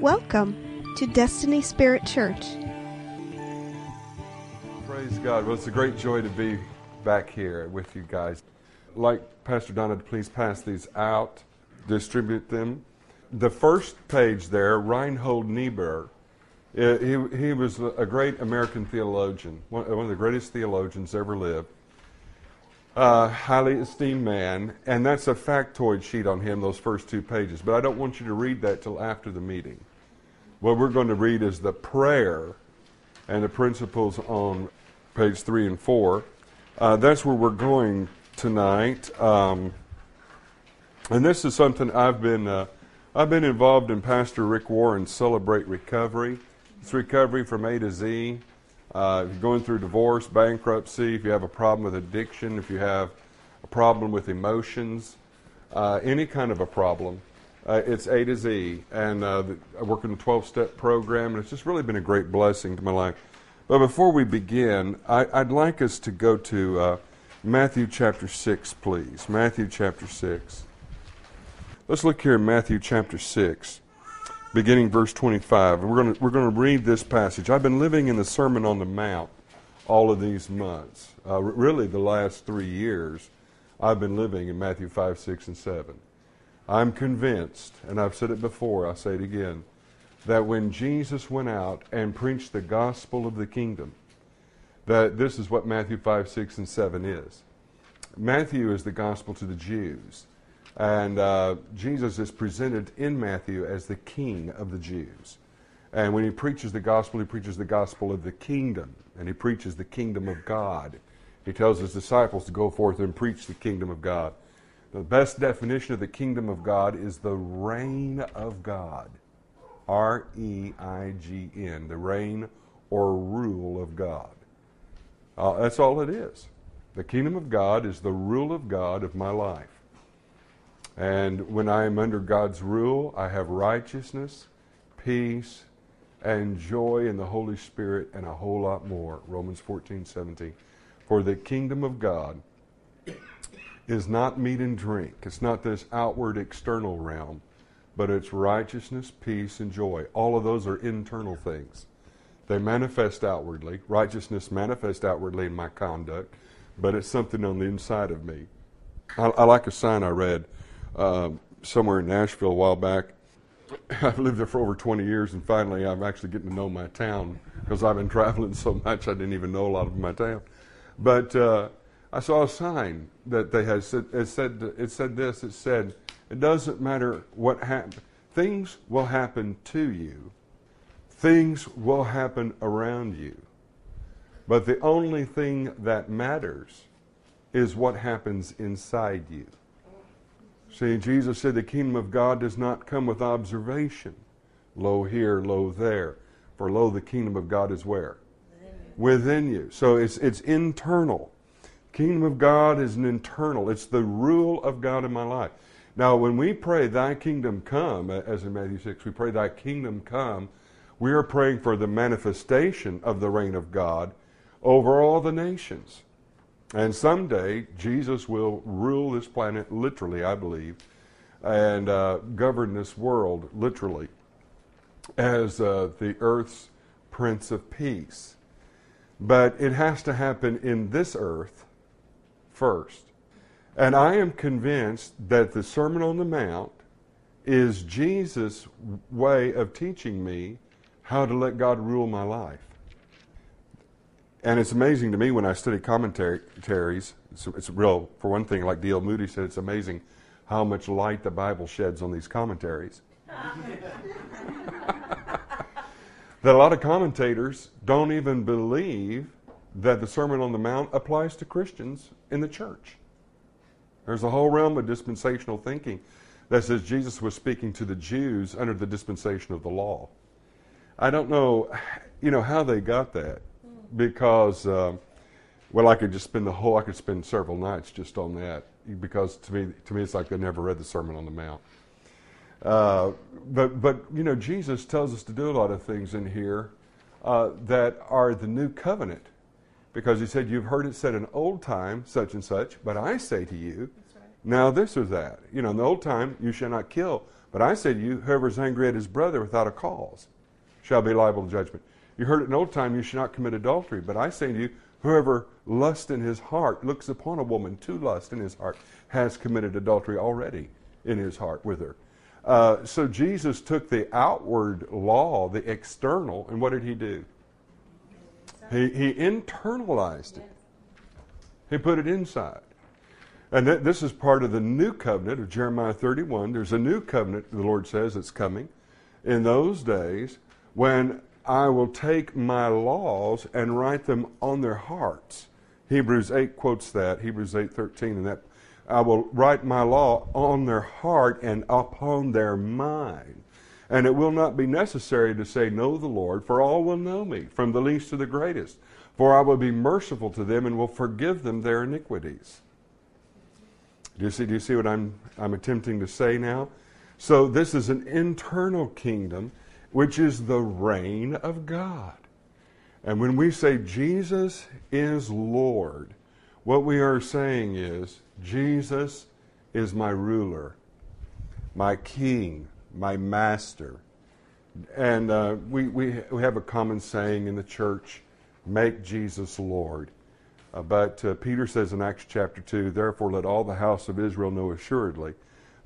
Welcome to Destiny Spirit Church. Praise God. Well, it's a great joy to be back here with you guys. I'd like Pastor Donna to please pass these out, distribute them. The first page there, Reinhold Niebuhr, he was a great American theologian, one of the greatest theologians ever lived. Highly esteemed man, and that's a factoid sheet on him, those first two pages. But I don't want you to read that till after the meeting. What we're going to read is the prayer and the principles on page 3 and 4. That's where we're going tonight. And this is something I've been involved in Pastor Rick Warren's Celebrate Recovery. It's recovery from A to Z. If you're going through divorce, bankruptcy, if you have a problem with addiction, if you have a problem with emotions, any kind of a problem, it's A to Z. And I work in a 12-step program, and it's just really been a great blessing to my life. But before we begin, I'd like us to go to Matthew chapter 6, please. Matthew chapter 6. Let's look here in Matthew chapter 6. Beginning verse 25, and we're going to read this passage. I've been living in the Sermon on the Mount all of these months. Really, the last 3 years, I've been living in Matthew 5, 6, and 7. I'm convinced, and I've said it before, I'll say it again, that when Jesus went out and preached the gospel of the kingdom, that this is what Matthew 5, 6, and 7 is. Matthew is the gospel to the Jews. And Jesus is presented in Matthew as the King of the Jews. And when he preaches the gospel of the kingdom. And he preaches the kingdom of God. He tells his disciples to go forth and preach the kingdom of God. The best definition of the kingdom of God is the reign of God. R-E-I-G-N. The reign or rule of God. That's all it is. The kingdom of God is the rule of God of my life. And when I am under God's rule, I have righteousness, peace, and joy in the Holy Spirit, and a whole lot more. Romans 14:17. For the kingdom of God is not meat and drink. It's not this outward external realm, but it's righteousness, peace, and joy. All of those are internal things. They manifest outwardly. Righteousness manifests outwardly in my conduct, but it's something on the inside of me. I like a sign I read somewhere in Nashville a while back. I've lived there for over 20 years, and finally I'm actually getting to know my town because I've been traveling so much I didn't even know a lot of my town. But I saw a sign that they had said, it said, it doesn't matter what happens, things will happen to you, things will happen around you, but the only thing that matters is what happens inside you. See, Jesus said the kingdom of God does not come with observation. Lo here, lo there. For lo, the kingdom of God is where? Within you. So it's internal. Kingdom of God is an internal. It's the rule of God in my life. Now, when we pray, thy kingdom come, as in Matthew 6, we pray, thy kingdom come, we are praying for the manifestation of the reign of God over all the nations. And someday, Jesus will rule this planet literally, I believe, and govern this world literally as the earth's Prince of Peace. But it has to happen in this earth first. And I am convinced that the Sermon on the Mount is Jesus' way of teaching me how to let God rule my life. And it's amazing to me when I study commentaries, it's real, for one thing, like D.L. Moody said, it's amazing how much light the Bible sheds on these commentaries. That a lot of commentators don't even believe that the Sermon on the Mount applies to Christians in the church. There's a whole realm of dispensational thinking that says Jesus was speaking to the Jews under the dispensation of the law. I don't know, how they got that. Because, I could spend several nights just on that. Because to me, it's like they never read the Sermon on the Mount. But Jesus tells us to do a lot of things in here that are the new covenant. Because he said, you've heard it said in old time, such and such, but I say to you, That's right. Now this or that. In the old time, you shall not kill. But I said, you, whoever's angry at his brother without a cause shall be liable to judgment. You heard it in old time, you shall not commit adultery. But I say to you, whoever lusts in his heart, looks upon a woman to lust in his heart, has committed adultery already in his heart with her. So Jesus took the outward law, the external, and what did he do? He internalized it. He put it inside. And this is part of the new covenant of Jeremiah 31. There's a new covenant, the Lord says, that's coming in those days when I will take my laws and write them on their hearts. Hebrews 8 quotes that, Hebrews 8:13, and that I will write my law on their heart and upon their mind. And it will not be necessary to say, know the Lord, for all will know me, from the least to the greatest. For I will be merciful to them and will forgive them their iniquities. Do you see what I'm attempting to say now? So this is an internal kingdom, which is the reign of God. And when we say Jesus is Lord, what we are saying is, Jesus is my ruler, my king, my master. And we have a common saying in the church, make Jesus Lord. But Peter says in Acts chapter 2, therefore let all the house of Israel know assuredly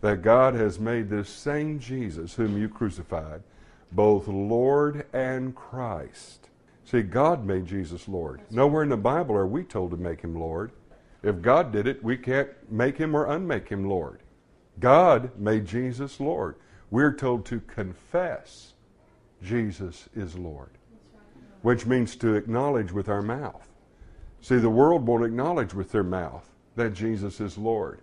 that God has made this same Jesus whom you crucified, both Lord and Christ. See, God made Jesus Lord. Nowhere in the Bible are we told to make him Lord. If God did it, we can't make him or unmake him Lord. God made Jesus Lord. We're told to confess Jesus is Lord, which means to acknowledge with our mouth. See, the world won't acknowledge with their mouth that Jesus is Lord.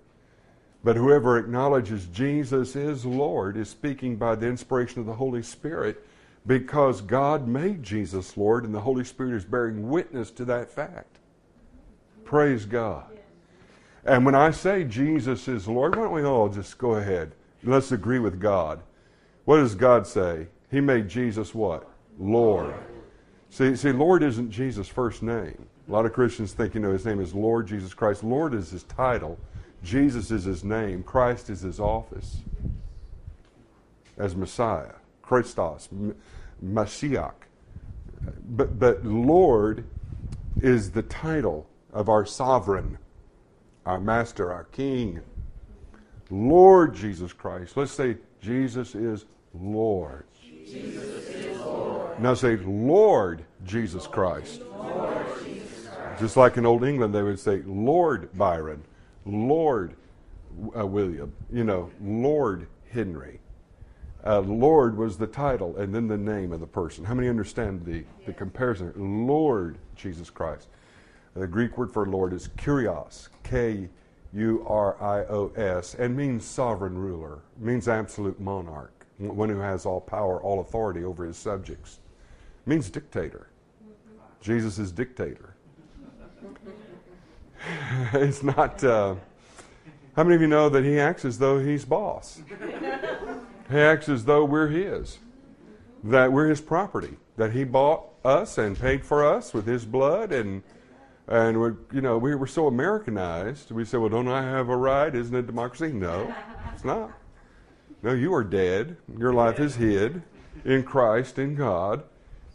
But whoever acknowledges Jesus is Lord is speaking by the inspiration of the Holy Spirit, because God made Jesus Lord and the Holy Spirit is bearing witness to that fact. Praise God. And when I say Jesus is Lord, why don't we all just go ahead and let's agree with God. What does God say? He made Jesus what? Lord. See, Lord isn't Jesus' first name. A lot of Christians think, his name is Lord Jesus Christ. Lord is his title. Jesus is his name. Christ is his office as Messiah. Christos, Mashiach. But Lord is the title of our sovereign, our master, our king. Lord Jesus Christ. Let's say, Jesus is Lord. Jesus is Lord. Now say, Lord Jesus Christ. Lord Jesus Christ. Just like in Old England, they would say, Lord Byron, Lord William, Lord Henry. Lord was the title and then the name of the person. How many understand the comparison? Lord Jesus Christ. The Greek word for Lord is kurios, K-U-R-I-O-S, and means sovereign ruler, means absolute monarch, one who has all power, all authority over his subjects. It means dictator. Jesus is dictator. It's not, how many of you know that he acts as though he's boss? He acts as though we're his, that we're his property, that he bought us and paid for us with his blood, and we were so Americanized. We say, well, don't I have a right? Isn't it democracy? No, it's not. No, you are dead. Your life is hid in Christ, in God.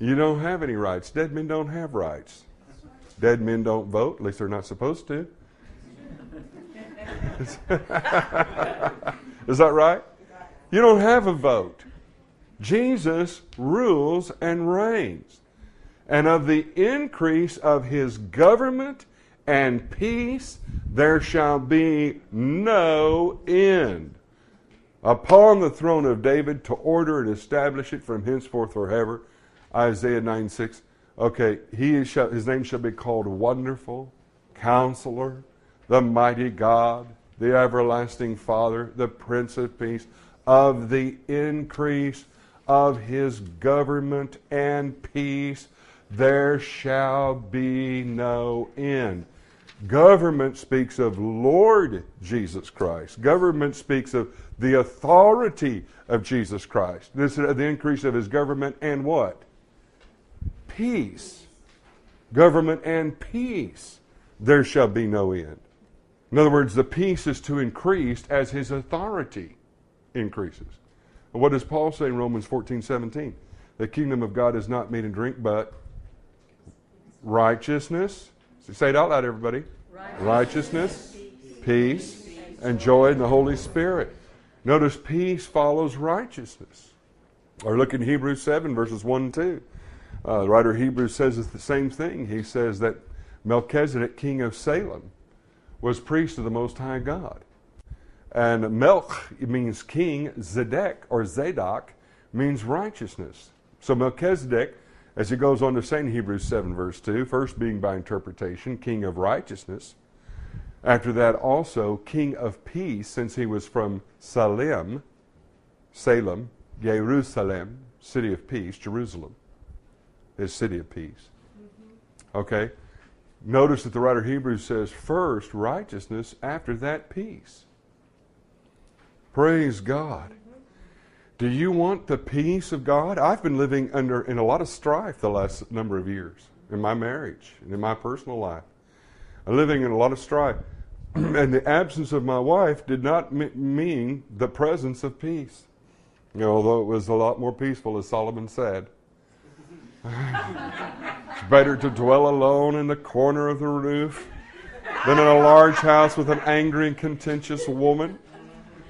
You don't have any rights. Dead men don't have rights. Dead men don't vote. At least they're not supposed to. Is that right? You don't have a vote. Jesus rules and reigns. And of the increase of his government and peace, there shall be no end. Upon the throne of David to order and establish it from henceforth forever. Isaiah 9:6. Okay, his name shall be called Wonderful, Counselor, the Mighty God, the Everlasting Father, the Prince of Peace. Of the increase of his government and peace, there shall be no end. Government speaks of Lord Jesus Christ. Government speaks of the authority of Jesus Christ. This is the increase of his government and what? Peace. Government and peace. There shall be no end. In other words, the peace is to increase as his authority increases. But what does Paul say in Romans 14:17? The kingdom of God is not meat and drink, but righteousness. Say it out loud, everybody. Righteousness, peace, and joy in the Holy Spirit. Notice peace follows righteousness. Or look in Hebrews 7, verses 1 and 2. The writer of Hebrews says it's the same thing. He says that Melchizedek, king of Salem, was priest of the Most High God. And Melch means king, Zedek or Zadok means righteousness. So Melchizedek, as he goes on to say in Hebrews 7, verse 2, first being by interpretation, king of righteousness. After that also, king of peace, since he was from Salem, Jerusalem, city of peace, Jerusalem, his city of peace. Okay? Notice that the writer of Hebrews says, first righteousness, after that peace. Praise God. Do you want the peace of God? I've been living in a lot of strife the last number of years in my marriage and in my personal life. I'm living in a lot of strife. And the absence of my wife did not mean the presence of peace. You know, although it was a lot more peaceful, as Solomon said. It's better to dwell alone in the corner of the roof than in a large house with an angry and contentious woman.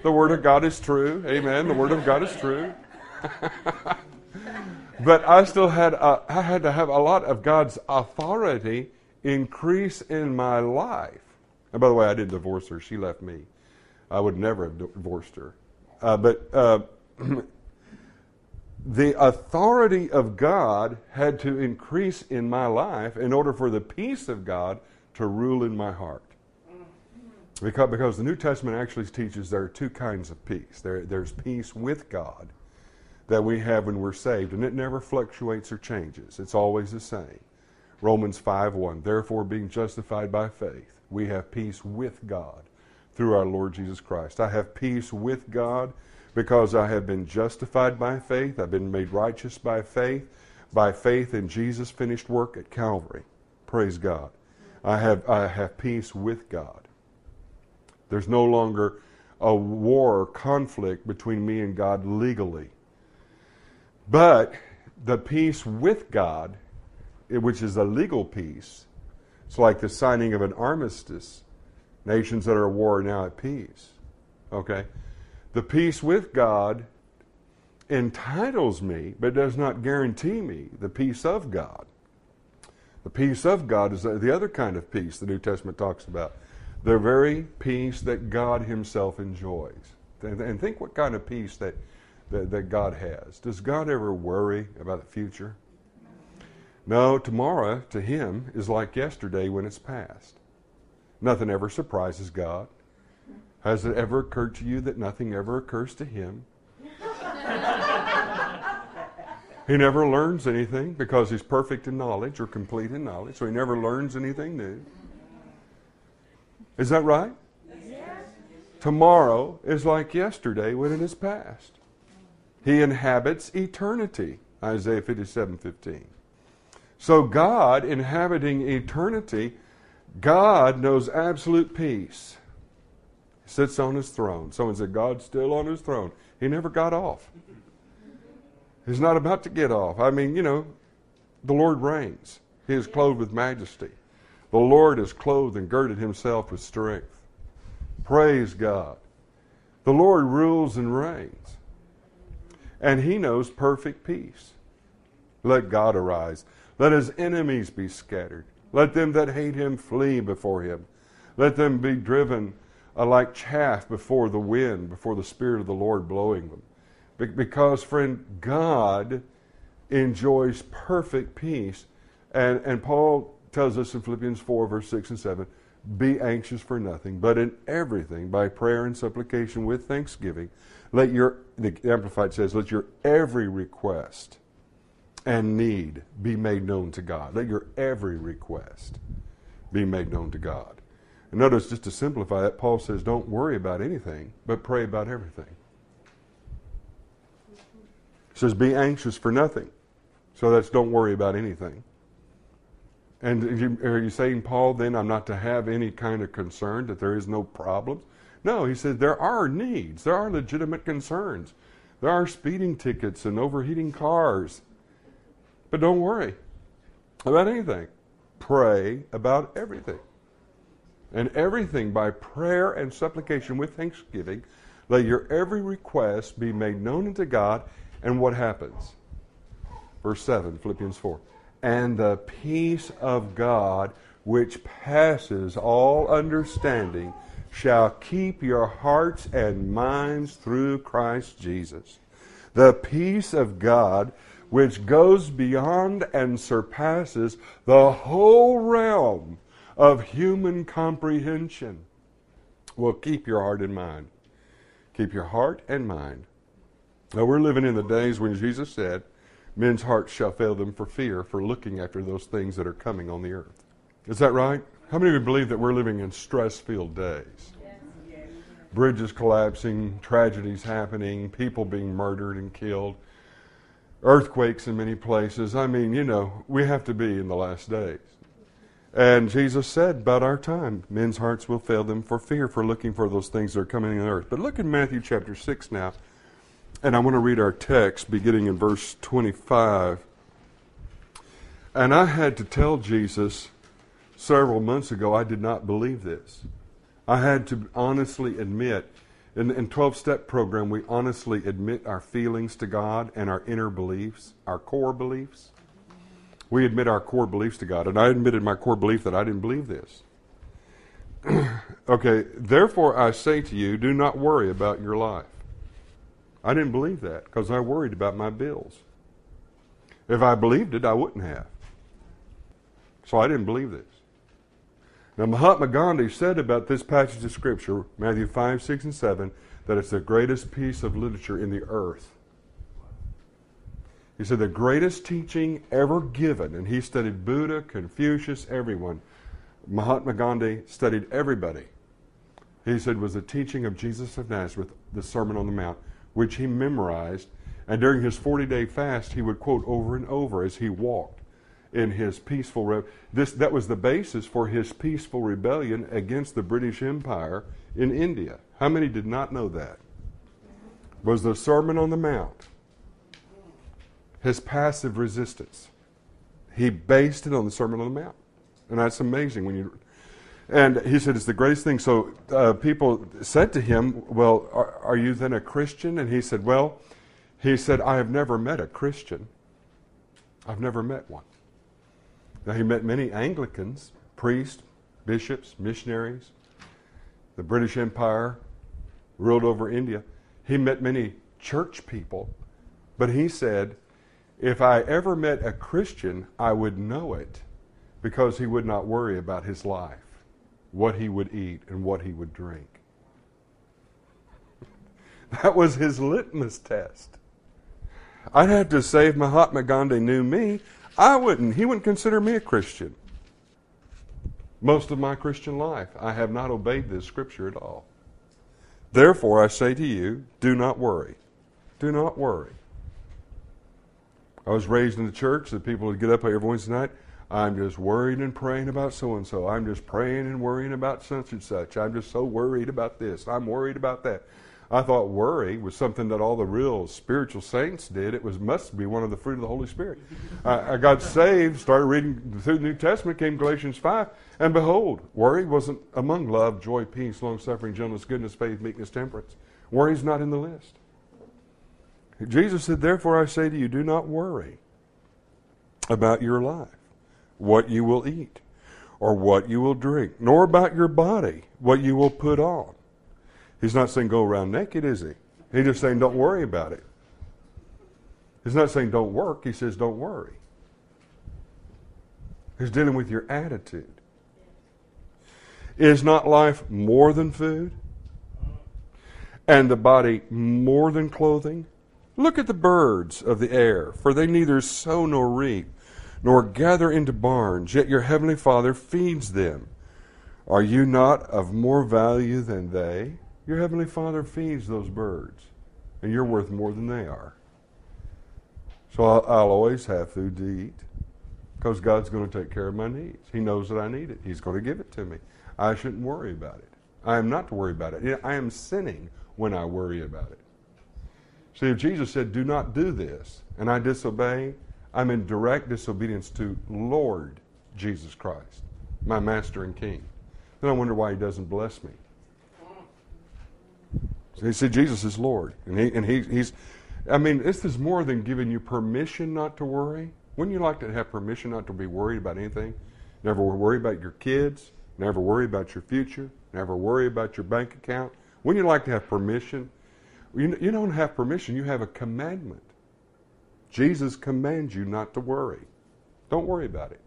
The Word of God is true. Amen. The Word of God is true. But I still had to have a lot of God's authority increase in my life. And by the way, I didn't divorce her. She left me. I would never have divorced her. The authority of God had to increase in my life in order for the peace of God to rule in my heart. Because the New Testament actually teaches there are two kinds of peace. There's peace with God that we have when we're saved, and it never fluctuates or changes. It's always the same. Romans 5:1, therefore being justified by faith, we have peace with God through our Lord Jesus Christ. I have peace with God because I have been justified by faith. I've been made righteous by faith in Jesus' finished work at Calvary. Praise God. I have peace with God. There's no longer a war or conflict between me and God legally. But the peace with God, which is a legal peace, it's like the signing of an armistice. Nations that are at war are now at peace. Okay? The peace with God entitles me, but does not guarantee me the peace of God. The peace of God is the other kind of peace the New Testament talks about. The very peace that God himself enjoys. And think what kind of peace that God has. Does God ever worry about the future? No, tomorrow to him is like yesterday when it's past. Nothing ever surprises God. Has it ever occurred to you that nothing ever occurs to him? He never learns anything because he's perfect in knowledge or complete in knowledge, so he never learns anything new. Is that right? Yes. Tomorrow is like yesterday when it is past. He inhabits eternity, Isaiah 57:15. So God inhabiting eternity, God knows absolute peace. He sits on his throne. Someone said, God's still on his throne. He never got off. He's not about to get off. I mean, you know, the Lord reigns. He is clothed with majesty. The Lord is clothed and girded himself with strength. Praise God. The Lord rules and reigns. And he knows perfect peace. Let God arise. Let his enemies be scattered. Let them that hate him flee before him. Let them be driven like chaff before the wind, before the Spirit of the Lord blowing them. Because, friend, God enjoys perfect peace. And Paul tells us in Philippians 4, verse 6 and 7, be anxious for nothing, but in everything, by prayer and supplication with thanksgiving, the Amplified says, let your every request and need be made known to God. Let your every request be made known to God. And notice, just to simplify that, Paul says, don't worry about anything, but pray about everything. He says, be anxious for nothing. So that's don't worry about anything. And are you saying, Paul, then I'm not to have any kind of concern that there is no problems? No, he said there are needs. There are legitimate concerns There are speeding tickets and overheating cars. But don't worry about anything. Pray about everything. And everything by prayer and supplication with thanksgiving, let your every request be made known unto God. And what happens? Verse 7, Philippians 4. And the peace of God, which passes all understanding, shall keep your hearts and minds through Christ Jesus. The peace of God, which goes beyond and surpasses the whole realm of human comprehension, will keep your heart and mind. Keep your heart and mind. Now, we're living in the days when Jesus said, men's hearts shall fail them for fear, for looking after those things that are coming on the earth. Is that right? How many of you believe that we're living in stress-filled days? Yes. Bridges collapsing, tragedies happening, people being murdered and killed, earthquakes in many places. I mean, you know, we have to be in the last days. And Jesus said about our time, men's hearts will fail them for fear, for looking for those things that are coming on the earth. But look in Matthew chapter 6 now. And I want to read our text beginning in verse 25. And I had to tell Jesus several months ago I did not believe this. I had to honestly admit, in 12-step program, we honestly admit our feelings to God and our inner beliefs, our core beliefs. We admit our core beliefs to God. And I admitted my core belief that I didn't believe this. Okay, therefore I say to you, do not worry about your life. I didn't believe that because I worried about my bills. If I believed it, I wouldn't have. So I didn't believe this. Now, Mahatma Gandhi said about this passage of Scripture, Matthew 5, 6, and 7, that it's the greatest piece of literature in the earth. He said the greatest teaching ever given, and he studied Buddha, Confucius, everyone. Mahatma Gandhi studied everybody. He said was the teaching of Jesus of Nazareth, the Sermon on the Mount, which he memorized, and during his 40-day fast, he would quote over and over as he walked in his peaceful that was the basis for his peaceful rebellion against the British Empire in India. How many did not know that? Was the Sermon on the Mount, his passive resistance. He based it on the Sermon on the Mount. And that's amazing when you... And he said, it's the greatest thing. So people said to him, well, are you then a Christian? And he said, I have never met a Christian. I've never met one. Now, he met many Anglicans, priests, bishops, missionaries. The British Empire ruled over India. He met many church people. But he said, if I ever met a Christian, I would know it, because he would not worry about his life, what he would eat, and what he would drink. That was his litmus test. I'd have to say, if Mahatma Gandhi knew me, I wouldn't. He wouldn't consider me a Christian. Most of my Christian life, I have not obeyed this scripture at all. Therefore, I say to you, do not worry. Do not worry. I was raised in the church that people would get up every Wednesday night, I'm just worried and praying about so-and-so. I'm just praying and worrying about such and such. I'm just so worried about this. I'm worried about that. I thought worry was something that all the real spiritual saints did. It was must be one of the fruit of the Holy Spirit. I got saved, started reading through the New Testament, came to Galatians 5, and behold, worry wasn't among love, joy, peace, long-suffering, gentleness, goodness, faith, meekness, temperance. Worry's not in the list. Jesus said, therefore I say to you, do not worry about your life, what you will eat or what you will drink, nor about your body, what you will put on. He's not saying go around naked, is he? He's just saying don't worry about it. He's not saying don't work. He says don't worry. He's dealing with your attitude. Is not life more than food, and the body more than clothing? Look at the birds of the air, for they neither sow nor reap, nor gather into barns, yet your heavenly Father feeds them. Are you not of more value than they? Your heavenly Father feeds those birds, and you're worth more than they are. So I'll always have food to eat, because God's going to take care of my needs. He knows that I need it. He's going to give it to me. I shouldn't worry about it. I am not to worry about it. I am sinning when I worry about it. See, if Jesus said, do not do this, and I disobey, I'm in direct disobedience to Lord Jesus Christ, my Master and King. Then I wonder why he doesn't bless me. So you see, Jesus is Lord. And he's, I mean, this is more than giving you permission not to worry. Wouldn't you like to have permission not to be worried about anything? Never worry about your kids. Never worry about your future. Never worry about your bank account. Wouldn't you like to have permission? You don't have permission. You have a commandment. Jesus commands you not to worry. Don't worry about it.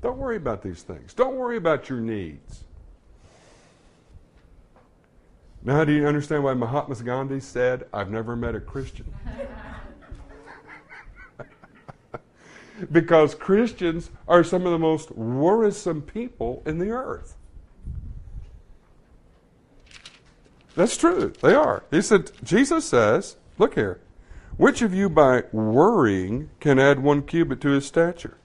Don't worry about these things. Don't worry about your needs. Now, do you understand why Mahatma Gandhi said, I've never met a Christian? Because Christians are some of the most worrisome people in the earth. That's true. They are. He said, Jesus says, look here, which of you by worrying can add 1 cubit to his stature?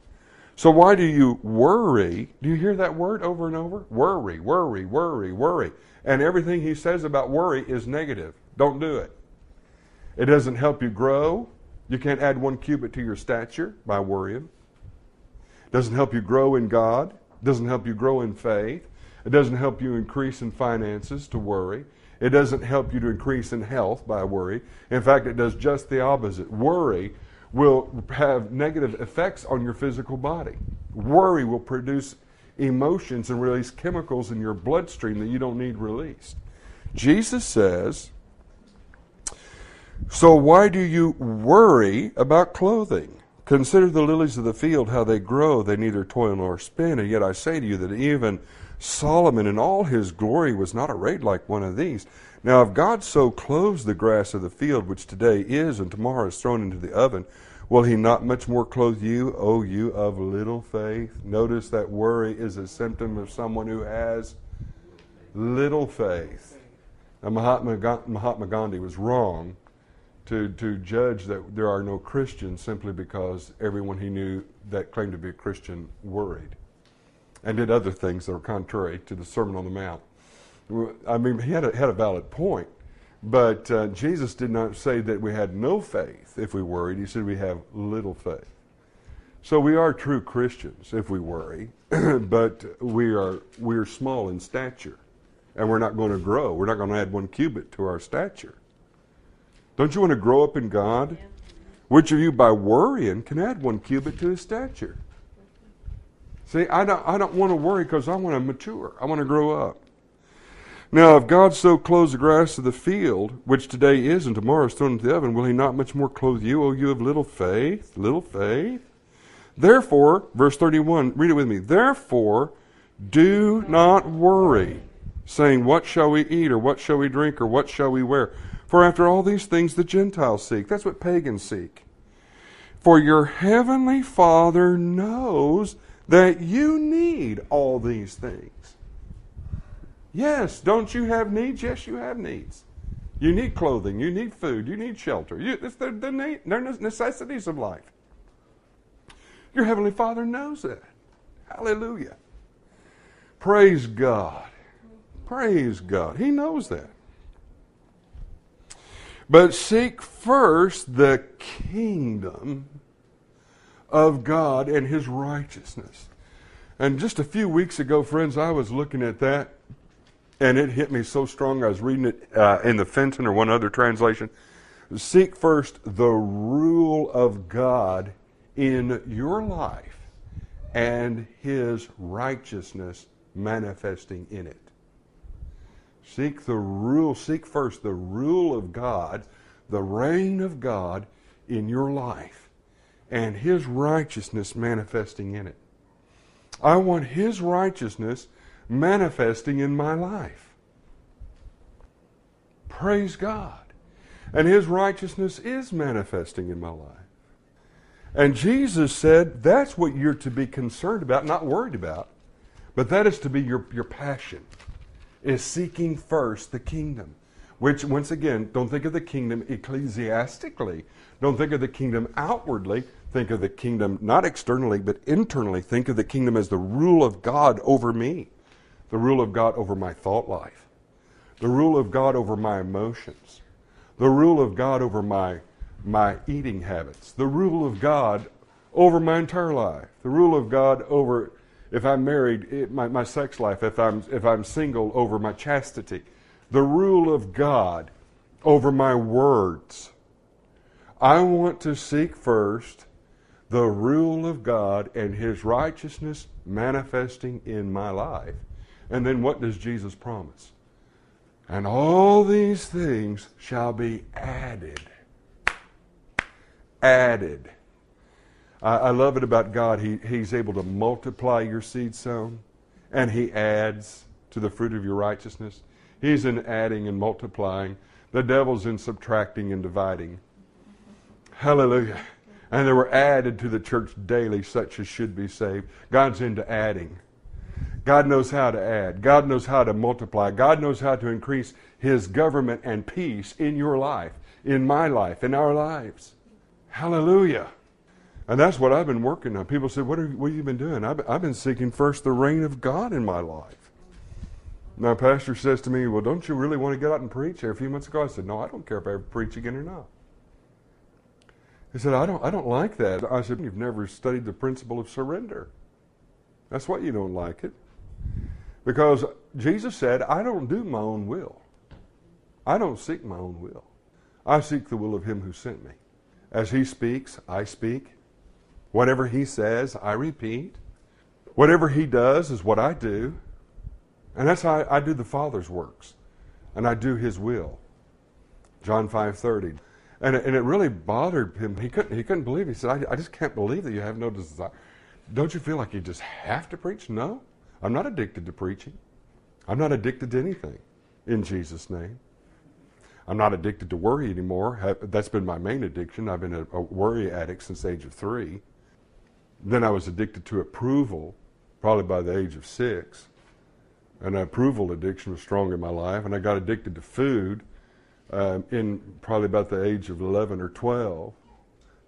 So why do you worry? Do you hear that word over and over? Worry, worry, worry, worry. And everything he says about worry is negative. Don't do it. It doesn't help you grow. You can't add 1 cubit to your stature by worrying. It doesn't help you grow in God. It doesn't help you grow in faith. It doesn't help you increase in finances to worry. It doesn't help you to increase in health by worry. In fact, it does just the opposite. Worry will have negative effects on your physical body. Worry will produce emotions and release chemicals in your bloodstream that you don't need released. Jesus says, so why do you worry about clothing? Consider the lilies of the field, how they grow. They neither toil nor spin. And yet I say to you that even Solomon in all his glory was not arrayed like one of these. Now, if God so clothes the grass of the field, which today is and tomorrow is thrown into the oven, will he not much more clothe you, O you of little faith? Notice that worry is a symptom of someone who has little faith. Now, Mahatma Gandhi was wrong to judge that there are no Christians simply because everyone he knew that claimed to be a Christian worried and did other things that were contrary to the Sermon on the Mount. I mean, he had a valid point, but Jesus did not say that we had no faith if we worried. He said we have little faith. So we are true Christians if we worry, but we are small in stature, and we're not going to grow. We're not going to add 1 cubit to our stature. Don't you want to grow up in God? Yeah. Which of you by worrying can add 1 cubit to his stature? See, I don't want to worry because I want to mature. I want to grow up. Now, if God so clothes the grass of the field, which today is and tomorrow is thrown into the oven, will he not much more clothe you, O you of little faith? Little faith. Therefore, verse 31, read it with me. Therefore, do not worry, saying, what shall we eat, or what shall we drink, or what shall we wear? For after all these things the Gentiles seek. That's what pagans seek. For your heavenly Father knows that you need all these things. Yes, don't you have needs? Yes, you have needs. You need clothing. You need food. You need shelter. They're necessities of life. Your Heavenly Father knows that. Hallelujah. Praise God. Praise God. He knows that. But seek first the kingdom of God and His righteousness. And just a few weeks ago, friends, I was looking at that. And it hit me so strong. I was reading it in the Fenton or one other translation. Seek first the rule of God in your life and His righteousness manifesting in it. Seek first the rule of God, the reign of God in your life and His righteousness manifesting in it. I want His righteousness manifesting in my life. Praise God. And His righteousness is manifesting in my life. And Jesus said that's what you're to be concerned about, not worried about, but that is to be your passion, is seeking first the kingdom, which once again, don't think of the kingdom ecclesiastically. Don't think of the kingdom outwardly. Think of the kingdom not externally, but internally. Think of the kingdom as the rule of God over me. The rule of God over my thought life. The rule of God over my emotions. the rule of God over my eating habits, the rule of God over my entire life, the rule of God over, if I'm married, my sex life, if I'm single, over my chastity, the rule of God over my words. I want to seek first the rule of God and His righteousness manifesting in my life. And then what does Jesus promise? And all these things shall be added. Added. I love it about God. He's able to multiply your seed sown, and He adds to the fruit of your righteousness. He's in adding and multiplying. The devil's in subtracting and dividing. Hallelujah. And there were added to the church daily such as should be saved. God's into adding. God knows how to add. God knows how to multiply. God knows how to increase His government and peace in your life, in my life, in our lives. Hallelujah. And that's what I've been working on. People say, what have you been doing? I've been seeking first the reign of God in my life. Now, pastor says to me, well, don't you really want to get out and preach? A few months ago, I said, no, I don't care if I ever preach again or not. He said, I don't like that. I said, you've never studied the principle of surrender. That's why you don't like it. Because Jesus said, I don't do my own will. I don't seek my own will. I seek the will of Him who sent me. As He speaks, I speak. Whatever He says, I repeat. Whatever He does is what I do. And that's how I do the Father's works. And I do His will. John 5:30. And it really bothered him. He couldn't believe it. He said, I just can't believe that you have no desire. Don't you feel like you just have to preach? No, I'm not addicted to preaching. I'm not addicted to anything in Jesus' name. I'm not addicted to worry anymore. That's been my main addiction. I've been a worry addict since the age of 3. Then I was addicted to approval, probably by the age of 6. And an approval addiction was strong in my life. And I got addicted to food in probably about the age of 11 or 12.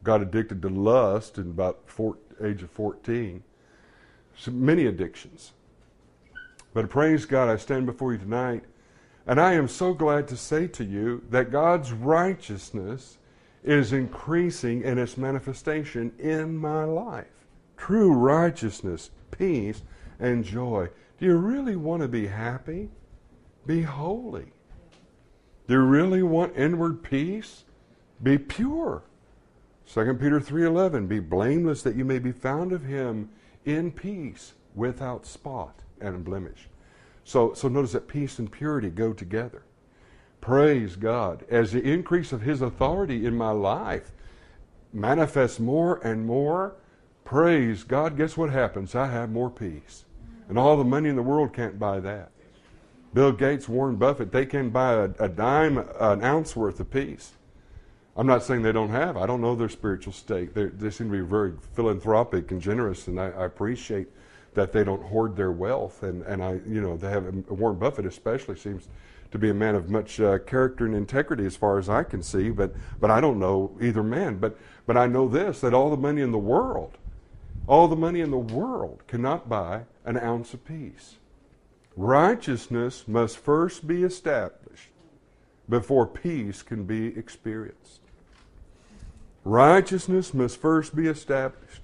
Got addicted to lust in about age of 14. So many addictions. But praise God, I stand before you tonight, and I am so glad to say to you that God's righteousness is increasing in its manifestation in my life. True righteousness, peace, and joy. Do you really want to be happy? Be holy. Do you really want inward peace? Be pure. 2 Peter 3:11, be blameless that you may be found of Him in peace, without spot and blemish. So notice that peace and purity go together. Praise God. As the increase of His authority in my life manifests more and more, praise God, guess what happens? I have more peace. And all the money in the world can't buy that. Bill Gates, Warren Buffett, they can buy a dime, an ounce worth of peace. I'm not saying they don't have. I don't know their spiritual state. They seem to be very philanthropic and generous, and I appreciate that they don't hoard their wealth. And they have Warren Buffett especially seems to be a man of much character and integrity, as far as I can see. But I don't know either man. But I know this, that all the money in the world cannot buy an ounce of peace. Righteousness must first be established before peace can be experienced. Righteousness must first be established.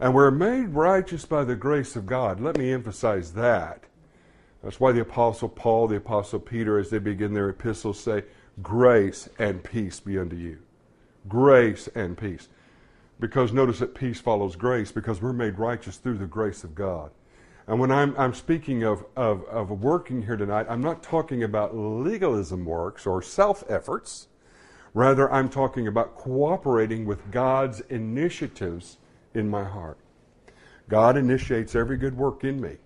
And we're made righteous by the grace of God. Let me emphasize that. That's why the Apostle Paul, the Apostle Peter, as they begin their epistles, say, grace and peace be unto you. Grace and peace. Because notice that peace follows grace, because we're made righteous through the grace of God. And when I'm speaking of working here tonight, I'm not talking about legalism works or self-efforts. Rather, I'm talking about cooperating with God's initiatives in my heart. God initiates every good work in me.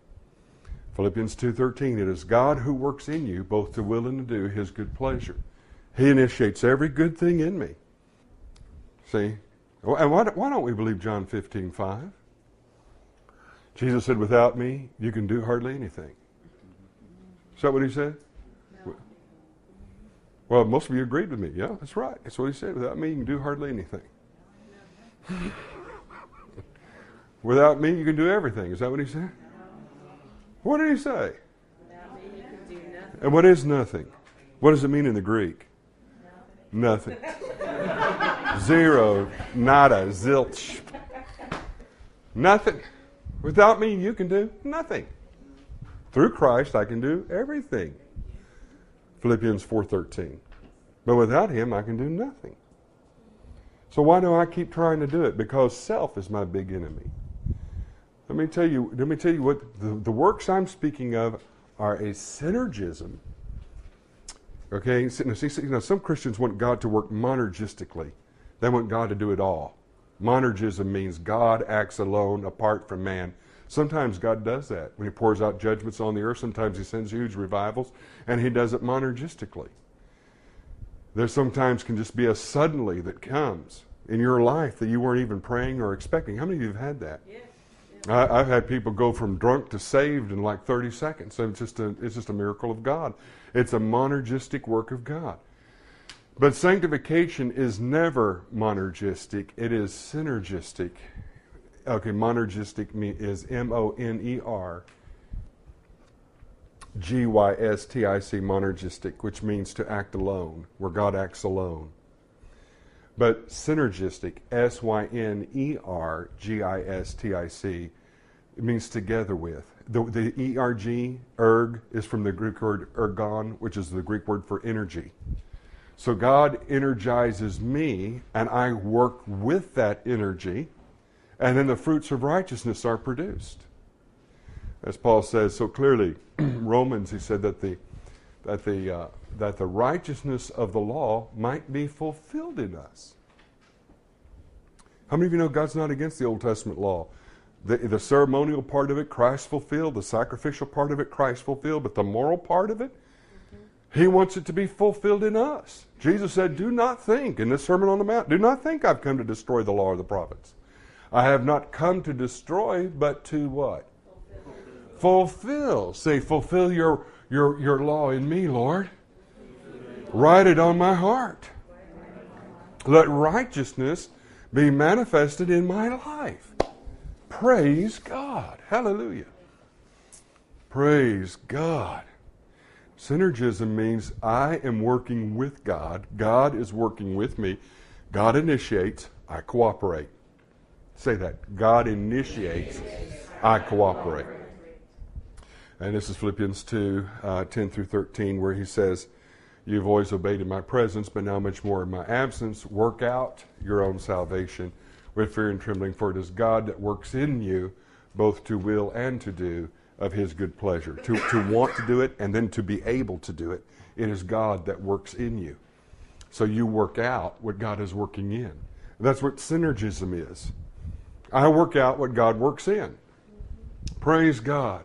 Philippians 2:13, it is God who works in you both to will and to do His good pleasure. He initiates every good thing in me. See? And why don't we believe John 15:5? Jesus said, without me, you can do hardly anything. Is that what He said? No. Well, most of you agreed with me. Yeah, that's right. That's what He said. Without me, you can do hardly anything. No. Without me, you can do everything. Is that what He said? No. What did He say? Without me, you can do nothing. And what is nothing? What does it mean in the Greek? Nothing. Nothing. Zero. Nada. Zilch. Nothing. Without me, you can do nothing. Through Christ, I can do everything. Philippians 4:13. But without Him, I can do nothing. So why do I keep trying to do it? Because self is my big enemy. Let me tell you what the works I'm speaking of are a synergism. Okay, some Christians want God to work monergistically. They want God to do it all. Monergism means God acts alone, apart from man. Sometimes God does that. When He pours out judgments on the earth, sometimes He sends huge revivals, and He does it monergistically. There sometimes can just be a suddenly that comes in your life that you weren't even praying or expecting. How many of you have had that? Yes. I've had people go from drunk to saved in like 30 seconds. So it's just a miracle of God. It's a monergistic work of God. But sanctification is never monergistic. It is synergistic. Okay, monergistic is monergistic, monergistic, which means to act alone, where God acts alone. But synergistic, synergistic, it means together with. The erg, is from the Greek word ergon, which is the Greek word for energy. So God energizes me, and I work with that energy, and then the fruits of righteousness are produced. As Paul says so clearly, Romans, he said that the righteousness of the law might be fulfilled in us. How many of you know God's not against the Old Testament law? The ceremonial part of it, Christ fulfilled. The sacrificial part of it, Christ fulfilled. But the moral part of it, He wants it to be fulfilled in us. Jesus said, do not think, in the Sermon on the Mount, do not think I've come to destroy the law or the prophets. I have not come to destroy, but to what? Fulfill. Say, fulfill your law in me, Lord. Write it on my heart. Let righteousness be manifested in my life. Praise God. Hallelujah. Praise God. Synergism means I am working with God. God is working with me. God initiates, I cooperate. Say that. God initiates, I cooperate. And this is Philippians 2, 10 through 13, where he says, you've always obeyed in my presence, but now much more in my absence. Work out your own salvation with fear and trembling, for it is God that works in you, both to will and to do of His good pleasure. To want to do it and then to be able to do it. It is God that works in you. So you work out what God is working in. That's what synergism is. I work out what God works in. Praise God.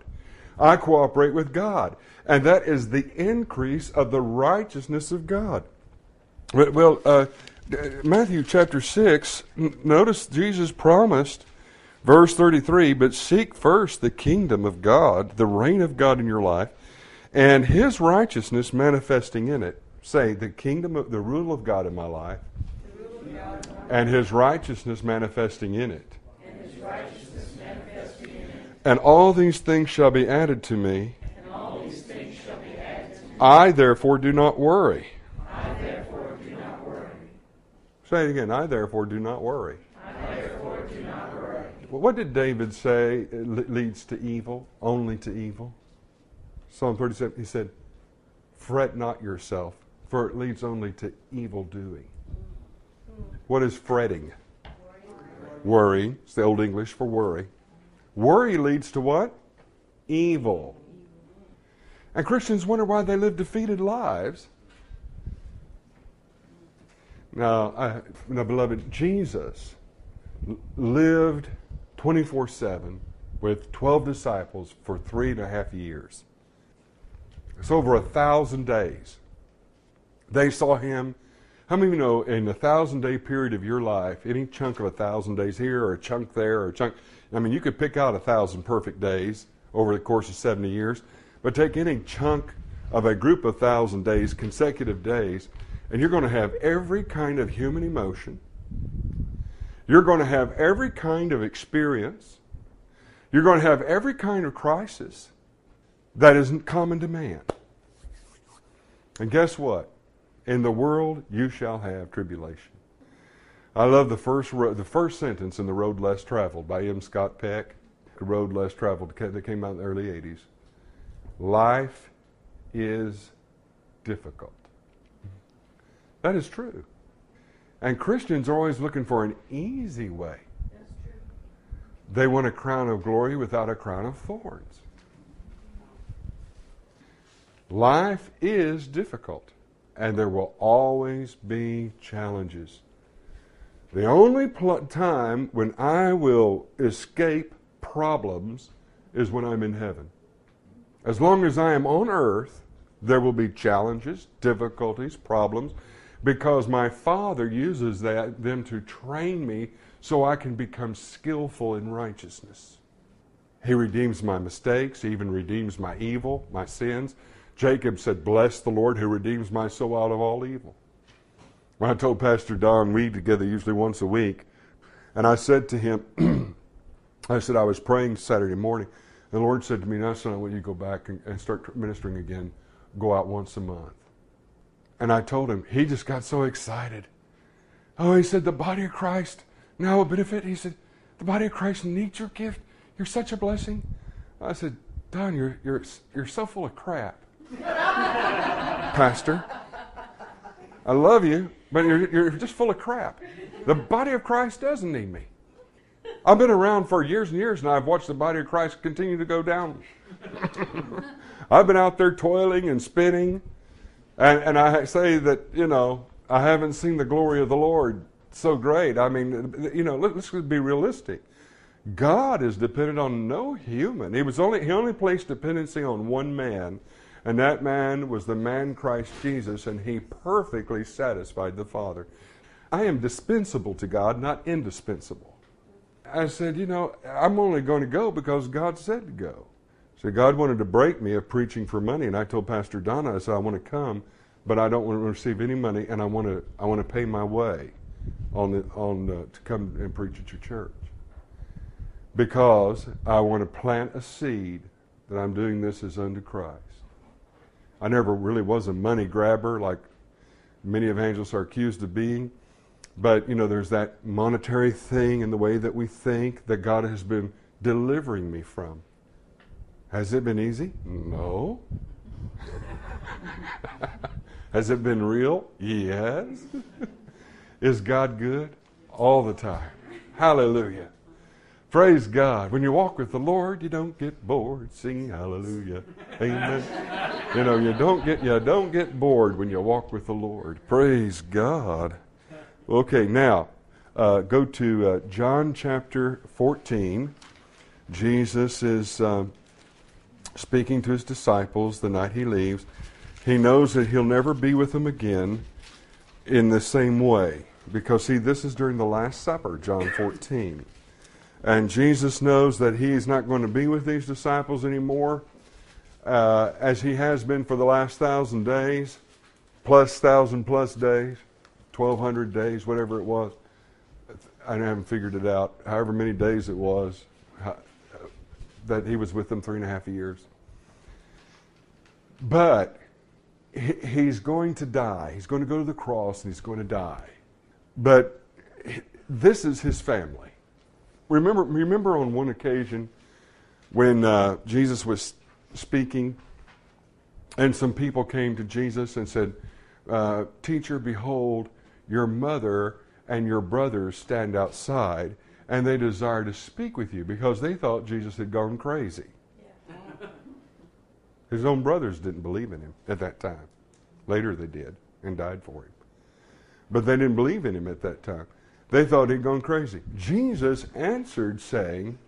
I cooperate with God. And that is the increase of the righteousness of God. Well, Matthew chapter 6, notice Jesus promised, Verse 33, but seek first the kingdom of God, the reign of God in your life, and His righteousness manifesting in it. Say, the kingdom of the rule of God in my life, and His righteousness manifesting in it. And all these things shall be added to me. I therefore do not worry. Say it again, I therefore do not worry. What did David say leads to evil, only to evil? Psalm 37, he said, fret not yourself, for it leads only to evil doing. What is fretting? Worry. It's the Old English for worry. Worry leads to what? Evil. And Christians wonder why they live defeated lives. Now, beloved, Jesus lived 24/7 with 12 disciples for 3.5 years. It's over 1,000 days. They saw Him. How many of you know in a 1,000-day period of your life, any chunk of 1,000 days here or a chunk there or a chunk, I mean, you could pick out 1,000 perfect days over the course of 70 years, but take any chunk of a group of 1,000 days, consecutive days, and you're going to have every kind of human emotion. You're going to have every kind of experience. You're going to have every kind of crisis that isn't common to man. And guess what? In the world you shall have tribulation. I love the first sentence in The Road Less Traveled by M. Scott Peck, The Road Less Traveled, that came out in the early 80s. Life is difficult. That is true. And Christians are always looking for an easy way. That's true. They want a crown of glory without a crown of thorns. Life is difficult, and there will always be challenges. The only time when I will escape problems is when I'm in heaven. As long as I am on earth, there will be challenges, difficulties, problems, because my Father uses them to train me so I can become skillful in righteousness. He redeems my mistakes, he even redeems my evil, my sins. Jacob said, "Bless the Lord who redeems my soul out of all evil." When I told Pastor Don, we together usually once a week, and I said to him, I was praying Saturday morning, and the Lord said to me, "Now, son, I want you to go back and start ministering again. Go out once a month." And I told him, he just got so excited. Oh, he said, "The body of Christ, now a benefit." He said, "The body of Christ needs your gift. You're such a blessing." I said, "Don, you're so full of crap." "Pastor, I love you, but you're just full of crap. The body of Christ doesn't need me. I've been around for years and years, and I've watched the body of Christ continue to go down. I've been out there toiling and spinning, and I say that, I haven't seen the glory of the Lord so great." I mean, let's be realistic. God is dependent on no human. He only placed dependency on one man, and that man was the man Christ Jesus, and he perfectly satisfied the Father. I am dispensable to God, not indispensable. I said, I'm only going to go because God said to go. So God wanted to break me of preaching for money, and I told Pastor Donna, I said, "I want to come, but I don't want to receive any money, and I want to pay my way to come and preach at your church, because I want to plant a seed that I'm doing this as unto Christ." I never really was a money grabber like many evangelists are accused of being, but there's that monetary thing in the way that we think that God has been delivering me from. Has it been easy? No. Has it been real? Yes. Is God good? All the time. Hallelujah. Praise God. When you walk with the Lord, you don't get bored. Sing hallelujah. Amen. You don't get bored when you walk with the Lord. Praise God. Okay, now, go to John chapter 14. Jesus is... speaking to his disciples the night he leaves. He knows that he'll never be with them again in the same way. Because, see, this is during the Last Supper, John 14. And Jesus knows that he is not going to be with these disciples anymore, as he has been for the last 1,000 days, plus 1,000 plus days, 1,200 days, whatever it was. I haven't figured it out. However many days it was, that he was with them 3.5 years. But he's going to die. He's going to go to the cross and he's going to die. But this is his family. Remember on one occasion when Jesus was speaking and some people came to Jesus and said, "Teacher, behold, your mother and your brothers stand outside, and they desired to speak with you," because they thought Jesus had gone crazy. Yeah. His own brothers didn't believe in him at that time. Later they did and died for him. But they didn't believe in him at that time. They thought he'd gone crazy. Jesus answered saying,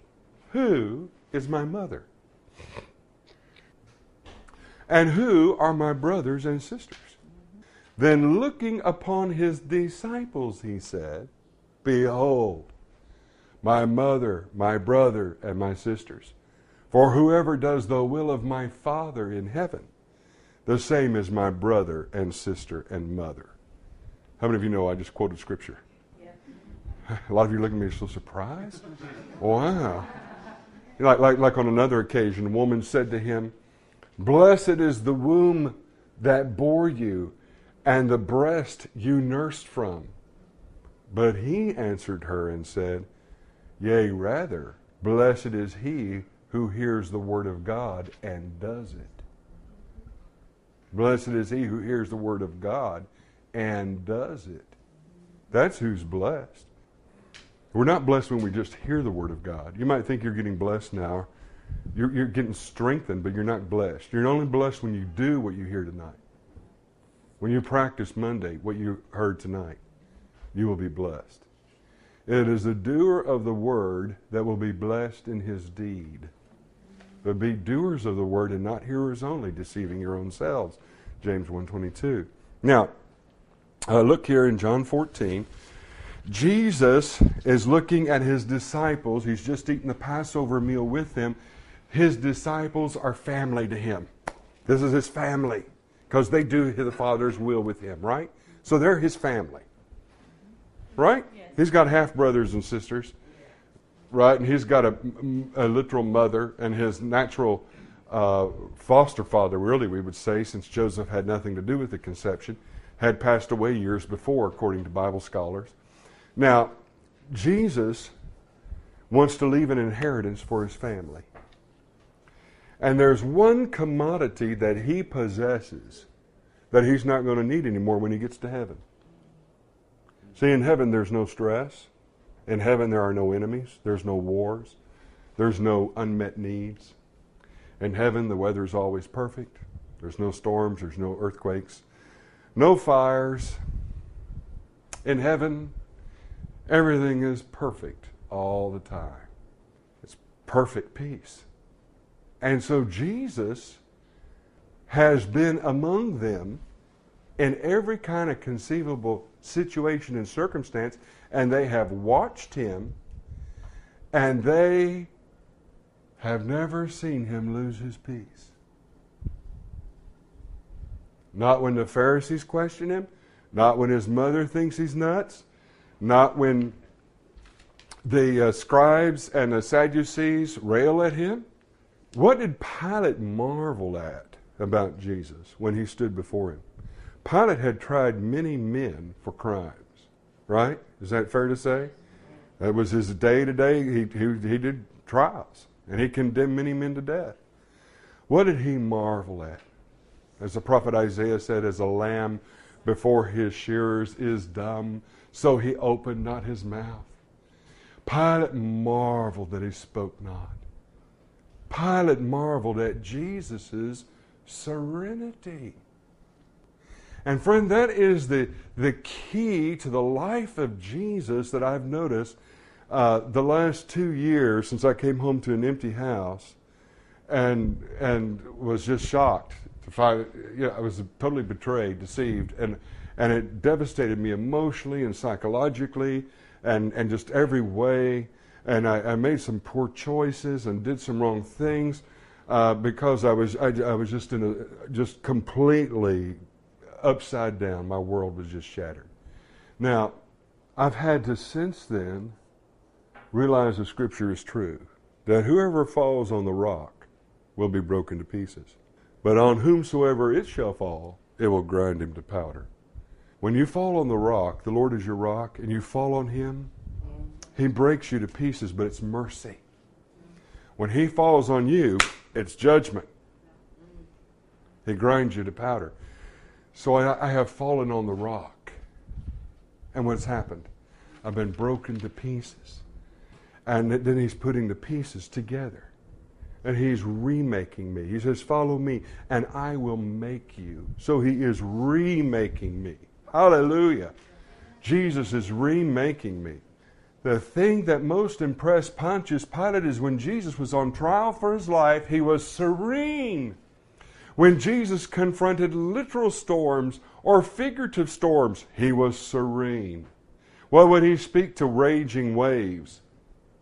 "Who is my mother? And who are my brothers and sisters?" Mm-hmm. Then looking upon his disciples, he said, "Behold, my mother, my brother, and my sisters. For whoever does the will of my Father in heaven, the same is my brother and sister and mother." How many of you know I just quoted Scripture? Yeah. A lot of you looking at me so surprised. Wow. Like on another occasion, a woman said to him, "Blessed is the womb that bore you and the breast you nursed from. But he answered her and said, Yea, rather, blessed is he who hears the word of God and does it. Blessed is he who hears the word of God and does it. That's who's blessed. We're not blessed when we just hear the word of God. You might think you're getting blessed now. You're getting strengthened, but you're not blessed. You're only blessed when you do what you hear tonight. When you practice Monday, what you heard tonight, you will be blessed. It is the doer of the word that will be blessed in his deed. But be doers of the word and not hearers only, deceiving your own selves. James 1:22. Now, look here in John 14. Jesus is looking at his disciples. He's just eaten the Passover meal with them. His disciples are family to him. This is his family because they do the Father's will with him, right? So they're his family. Right? Yes. He's got half-brothers and sisters, right? And he's got a literal mother, and his natural foster father, really, we would say, since Joseph had nothing to do with the conception, had passed away years before, according to Bible scholars. Now, Jesus wants to leave an inheritance for his family. And there's one commodity that he possesses that he's not going to need anymore when he gets to heaven. See, in heaven, there's no stress. In heaven, there are no enemies. There's no wars. There's no unmet needs. In heaven, the weather is always perfect. There's no storms. There's no earthquakes. No fires. In heaven, everything is perfect all the time. It's perfect peace. And so Jesus has been among them in every kind of conceivable situation and circumstance, and they have watched him, and they have never seen him lose his peace. Not when the Pharisees question him, not when his mother thinks he's nuts, not when the scribes and the Sadducees rail at him. What did Pilate marvel at about Jesus when he stood before him? Pilate had tried many men for crimes, right? Is that fair to say? That was his day-to-day. He did trials, and he condemned many men to death. What did he marvel at? As the prophet Isaiah said, as a lamb before his shearers is dumb, so he opened not his mouth. Pilate marveled that he spoke not. Pilate marveled at Jesus' serenity. And friend, that is the key to the life of Jesus that I've noticed the last 2 years since I came home to an empty house and was just shocked to find, you know, I was totally betrayed, deceived, and it devastated me emotionally and psychologically and just every way. And I made some poor choices and did some wrong things because I was just just completely upside down. My world was just shattered. Now, I've had to since then realize the scripture is true, that whoever falls on the rock will be broken to pieces, but on whomsoever it shall fall, it will grind him to powder. When you fall on the rock, the Lord is your rock, and you fall on him, he breaks you to pieces, but it's mercy. When he falls on you, it's judgment. He grinds you to powder. So I have fallen on the rock. And what's happened? I've been broken to pieces. And then he's putting the pieces together. And he's remaking me. He says, follow me, and I will make you. So he is remaking me. Hallelujah. Jesus is remaking me. The thing that most impressed Pontius Pilate is when Jesus was on trial for his life, he was serene. When Jesus confronted literal storms or figurative storms, he was serene. What would he speak to raging waves?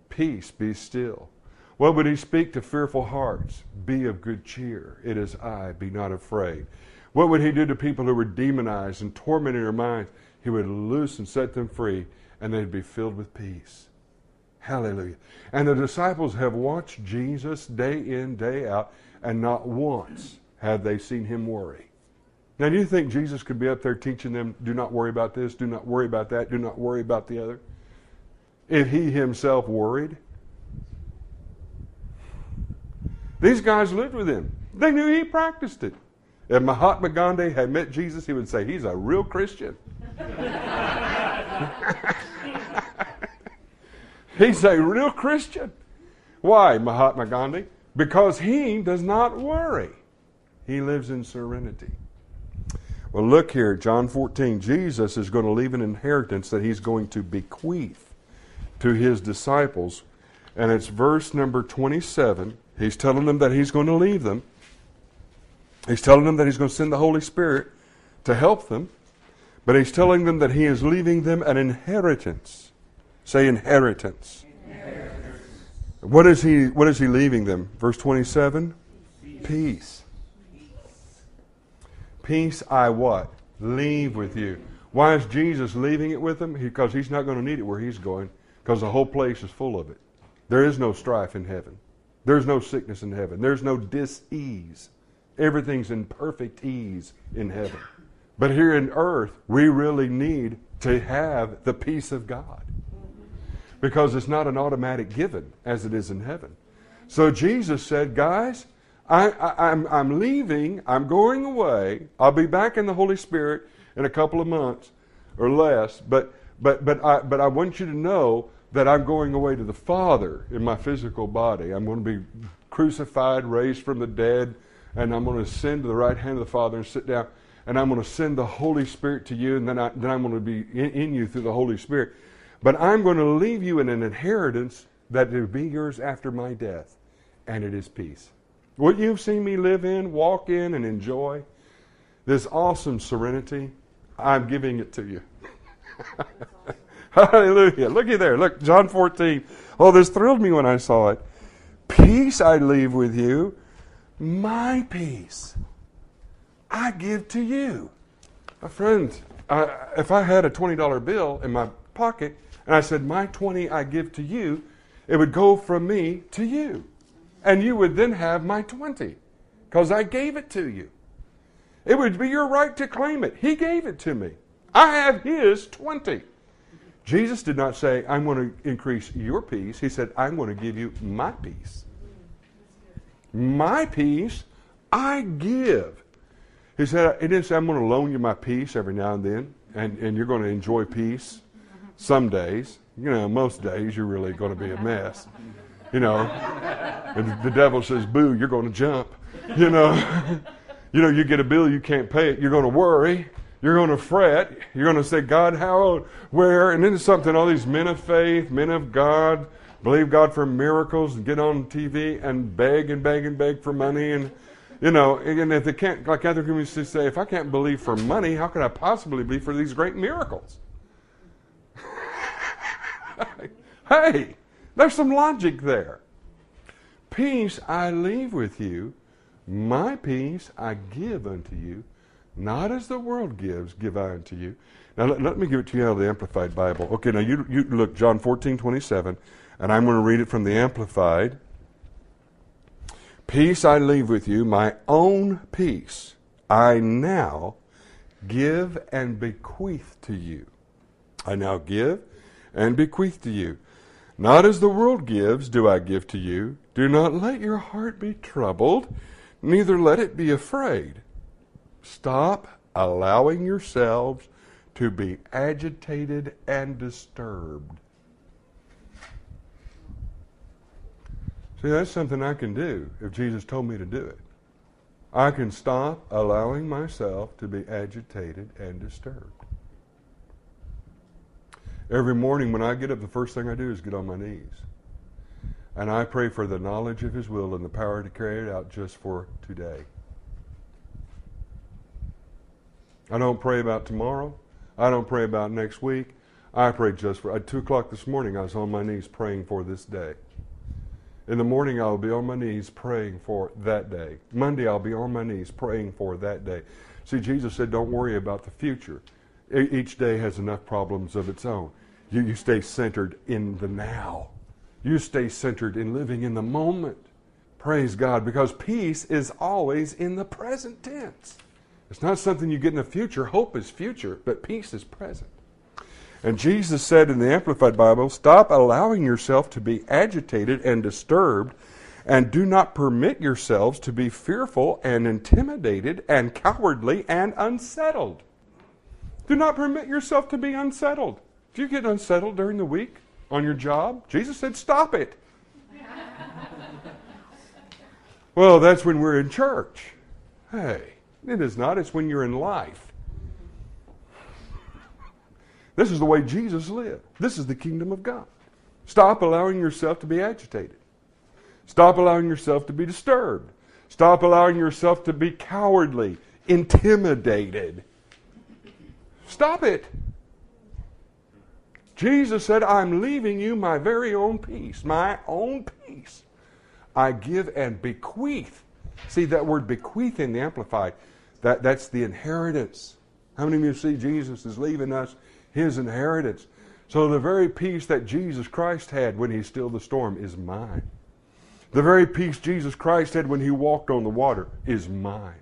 Peace, be still. What would he speak to fearful hearts? Be of good cheer. It is I, be not afraid. What would he do to people who were demonized and tormented in their minds? He would loose and set them free, and they'd be filled with peace. Hallelujah. And the disciples have watched Jesus day in, day out, and not once have they seen him worry. Now, do you think Jesus could be up there teaching them, do not worry about this, do not worry about that, do not worry about the other, if he himself worried? These guys lived with him. They knew he practiced it. If Mahatma Gandhi had met Jesus, he would say, he's a real Christian. He's a real Christian. Why, Mahatma Gandhi? Because he does not worry. He lives in serenity. Well, look here, John 14. Jesus is going to leave an inheritance that he's going to bequeath to his disciples. And it's verse number 27. He's telling them that he's going to leave them. He's telling them that he's going to send the Holy Spirit to help them. But he's telling them that he is leaving them an inheritance. Say inheritance. Inheritance. What is he leaving them? Verse 27. Peace. Peace I what? Leave with you. Why is Jesus leaving it with them? Because he's not going to need it where he's going. Because the whole place is full of it. There is no strife in heaven. There's no sickness in heaven. There's no dis-ease. Everything's in perfect ease in heaven. But here in earth, we really need to have the peace of God. Because it's not an automatic given as it is in heaven. So Jesus said, guys, I'm leaving, I'm going away, I'll be back in the Holy Spirit in a couple of months or less, but I want you to know that I'm going away to the Father in my physical body. I'm going to be crucified, raised from the dead, and I'm going to ascend to the right hand of the Father and sit down, and I'm going to send the Holy Spirit to you, and then I'm going to be in you through the Holy Spirit. But I'm going to leave you in an inheritance that will be yours after my death, and it is peace. What you've seen me live in, walk in, and enjoy, this awesome serenity, I'm giving it to you. Hallelujah. Looky there. Look, John 14. Oh, this thrilled me when I saw it. Peace I leave with you. My peace I give to you. My friends, if I had a $20 bill in my pocket and I said, my 20 I give to you, it would go from me to you. And you would then have my 20 because I gave it to you. It would be your right to claim it. He gave it to me. I have his 20. Jesus did not say, I'm going to increase your peace. He said, I'm going to give you my peace. My peace I give. He said, it is, I'm going to loan you my peace every now and then, and you're going to enjoy peace some days. You know, most days you're really going to be a mess. You know, and the devil says, boo, you're going to jump. You know, you get a bill, you can't pay it. You're going to worry. You're going to fret. You're going to say, God, how, where? And then it's something, all these men of faith, men of God, believe God for miracles and get on TV and beg and beg and beg for money. And, you know, and if they can't, like other communities say, if I can't believe for money, how can I possibly believe for these great miracles? Hey! There's some logic there. Peace I leave with you, my peace I give unto you, not as the world gives, give I unto you. Now let me give it to you out of the Amplified Bible. Okay, now you look, John 14:27, and I'm going to read it from the Amplified. Peace I leave with you, my own peace I now give and bequeath to you. I now give and bequeath to you. Not as the world gives, do I give to you. Do not let your heart be troubled, neither let it be afraid. Stop allowing yourselves to be agitated and disturbed. See, that's something I can do if Jesus told me to do it. I can stop allowing myself to be agitated and disturbed. Every morning when I get up, the first thing I do is get on my knees. And I pray for the knowledge of His will and the power to carry it out just for today. I don't pray about tomorrow. I don't pray about next week. I pray just for... At 2 o'clock this morning, I was on my knees praying for this day. In the morning, I'll be on my knees praying for that day. Monday, I'll be on my knees praying for that day. See, Jesus said, don't worry about the future. Each day has enough problems of its own. You stay centered in the now. You stay centered in living in the moment. Praise God, because peace is always in the present tense. It's not something you get in the future. Hope is future, but peace is present. And Jesus said in the Amplified Bible, stop allowing yourself to be agitated and disturbed, and do not permit yourselves to be fearful and intimidated and cowardly and unsettled. Do not permit yourself to be unsettled. Do you get unsettled during the week on your job? Jesus said, stop it. Well, that's when we're in church. Hey, it is not. It's when you're in life. This is the way Jesus lived. This is the kingdom of God. Stop allowing yourself to be agitated. Stop allowing yourself to be disturbed. Stop allowing yourself to be cowardly, intimidated. Stop it. Jesus said, I'm leaving you my very own peace, my own peace. I give and bequeath. See, that word bequeath in the Amplified, that's the inheritance. How many of you see Jesus is leaving us his inheritance? So the very peace that Jesus Christ had when he stilled the storm is mine. The very peace Jesus Christ had when he walked on the water is mine.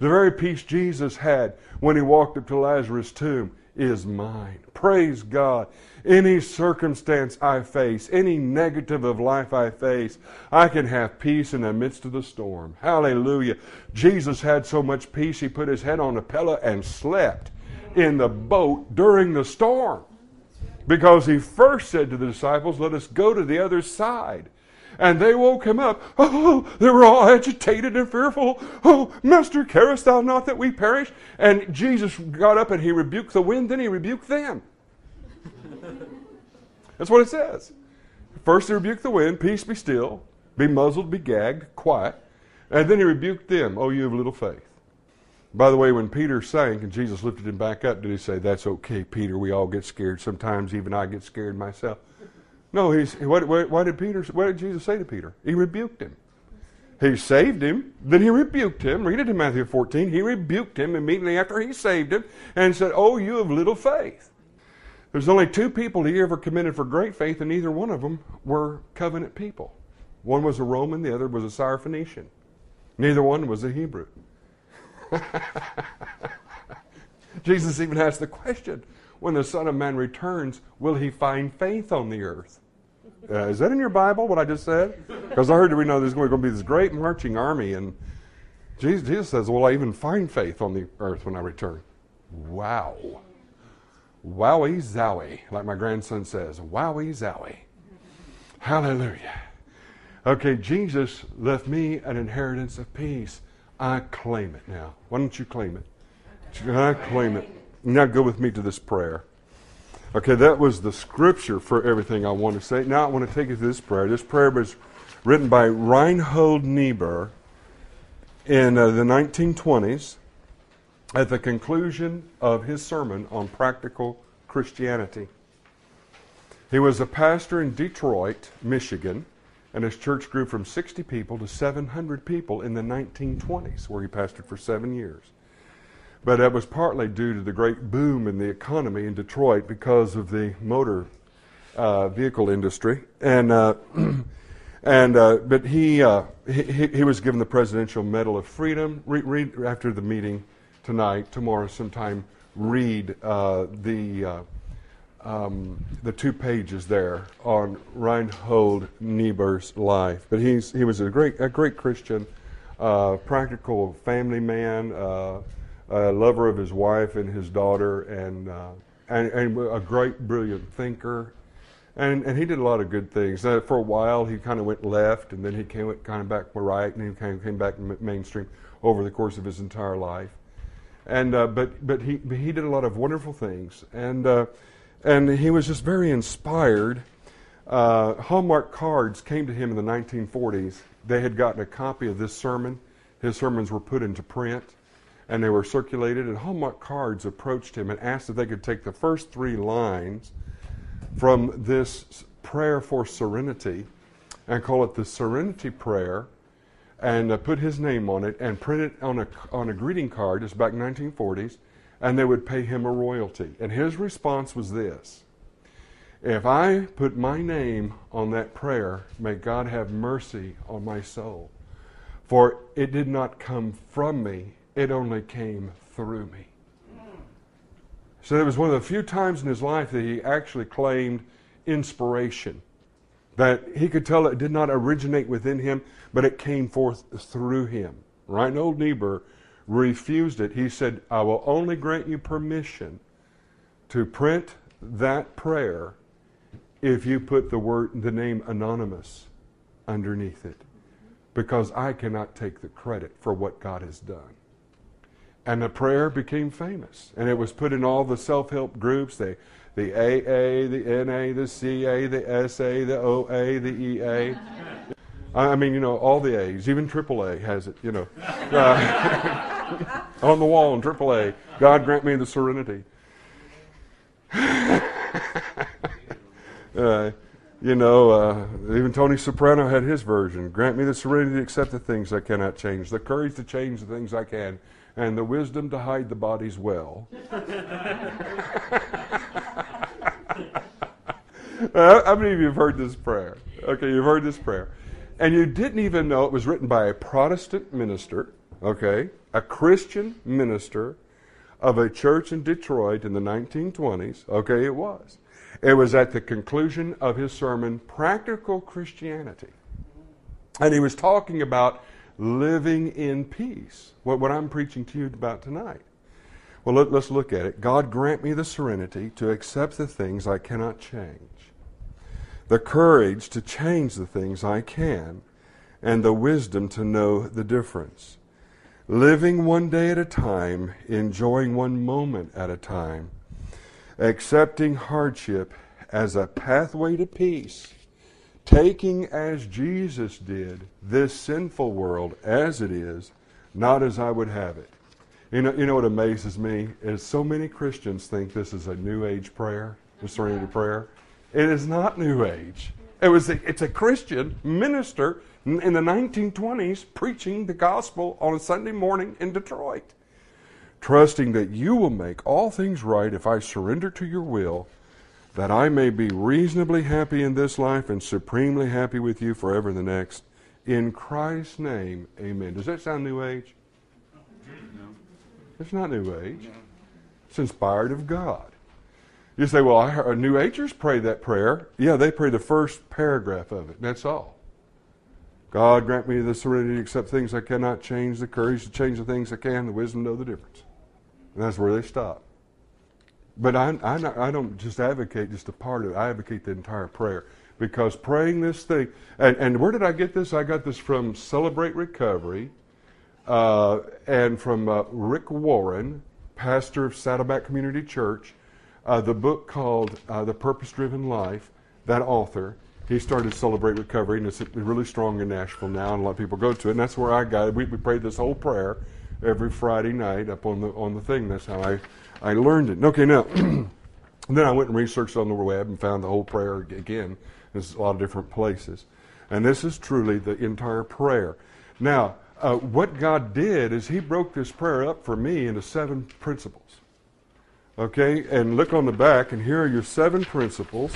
The very peace Jesus had when he walked up to Lazarus' tomb is mine. Praise God. Any circumstance I face, any negative of life I face, I can have peace in the midst of the storm. Hallelujah. Jesus had so much peace, he put his head on a pillow and slept in the boat during the storm. Because he first said to the disciples, let us go to the other side. And they woke him up. Oh, they were all agitated and fearful. Oh, Master, carest thou not that we perish? And Jesus got up and he rebuked the wind, then he rebuked them. That's what it says. First he rebuked the wind, peace be still, be muzzled, be gagged, quiet. And then he rebuked them, oh, you of little faith. By the way, when Peter sank and Jesus lifted him back up, did he say, that's okay, Peter, we all get scared. Sometimes even I get scared myself. No, what did Jesus say to Peter? He rebuked him. He saved him, then he rebuked him. Read it in Matthew 14. He rebuked him immediately after he saved him and said, oh, you of little faith. There's only two people he ever commended for great faith, and neither one of them were covenant people. One was a Roman, the other was a Syrophoenician. Neither one was a Hebrew. Jesus even asked the question, when the Son of Man returns, will he find faith on the earth? Is that in your Bible, what I just said? Because I heard that we know there's going to be this great marching army, and Jesus says, will I even find faith on the earth when I return? Wow. Wowie zowie, like my grandson says. Wowie zowie. Hallelujah. Okay, Jesus left me an inheritance of peace. I claim it now. Why don't you claim it? I claim it. Now go with me to this prayer. Okay, that was the scripture for everything I want to say. Now I want to take you to this prayer. This prayer was written by Reinhold Niebuhr in the 1920s at the conclusion of his sermon on practical Christianity. He was a pastor in Detroit, Michigan, and his church grew from 60 people to 700 people in the 1920s, where he pastored for 7 years. But that was partly due to the great boom in the economy in Detroit because of the motor vehicle industry. But he was given the Presidential Medal of Freedom. Read after the meeting tonight, tomorrow sometime. Read the 2 pages there on Reinhold Niebuhr's life. But he was a great Christian, practical family man. Lover of his wife and his daughter, and a great, brilliant thinker. And he did a lot of good things. For a while, he kind of went left, and then he went kind of back right, and he kind of came back mainstream over the course of his entire life. And but he did a lot of wonderful things, and he was just very inspired. Hallmark cards came to him in the 1940s. They had gotten a copy of this sermon. His sermons were put into print, and they were circulated, and Hallmark cards approached him and asked if they could take the first 3 lines from this prayer for serenity and call it the Serenity Prayer and put his name on it and print it on a greeting card. It's back in the 1940s, and they would pay him a royalty. And his response was this: if I put my name on that prayer, may God have mercy on my soul, for it did not come from me, It only came through me. So it was one of the few times in his life that he actually claimed inspiration, that he could tell it did not originate within him, but it came forth through him. Reinhold Niebuhr refused it. He said, I will only grant you permission to print that prayer if you put the name anonymous underneath it, because I cannot take the credit for what God has done. And the prayer became famous, and it was put in all the self-help groups, the AA, the NA, the CA, the SA, the OA, the EA. I mean, you know, all the A's, even AAA has it, you know. On the wall in AAA, God grant me the serenity. Even Tony Soprano had his version. Grant me the serenity to accept the things I cannot change, the courage to change the things I can, and the wisdom to hide the bodies well. How many of you have heard this prayer? Okay, you've heard this prayer. And you didn't even know it was written by a Protestant minister, okay, a Christian minister of a church in Detroit in the 1920s. Okay, it was. It was at the conclusion of his sermon, Practical Christianity. And he was talking about living in peace, what I'm preaching to you about tonight. Well, let's look at it. God grant me the serenity to accept the things I cannot change, the courage to change the things I can, and the wisdom to know the difference. Living one day at a time, enjoying one moment at a time, accepting hardship as a pathway to peace, taking as Jesus did this sinful world as it is, not as I would have it. You know what amazes me is so many Christians think this is a New Age prayer, the serenity prayer. It is not New Age. It's a Christian minister in the 1920s preaching the gospel on a Sunday morning in Detroit, trusting that you will make all things right if I surrender to your will, that I may be reasonably happy in this life and supremely happy with you forever in the next. In Christ's name, amen. Does that sound New Age? No. It's not New Age. No. It's inspired of God. You say, well, I heard New Agers pray that prayer. Yeah, they pray the first paragraph of it. That's all. God grant me the serenity to accept things I cannot change, the courage to change the things I can, the wisdom to know the difference. And that's where they stop. But I don't just advocate just a part of it. I advocate the entire prayer. Because praying this thing, and where did I get this? I got this from Celebrate Recovery and from Rick Warren, pastor of Saddleback Community Church, the book called The Purpose Driven Life. That author, he started Celebrate Recovery, and it's really strong in Nashville now, and a lot of people go to it. And that's where I got it. We prayed this whole prayer every Friday night up on the thing. That's how I learned it. Okay, now, then I went and researched on the web and found the whole prayer again. There's a lot of different places. And this is truly the entire prayer. Now, what God did is He broke this prayer up for me into 7 principles. Okay, and look on the back, and here are your 7 principles.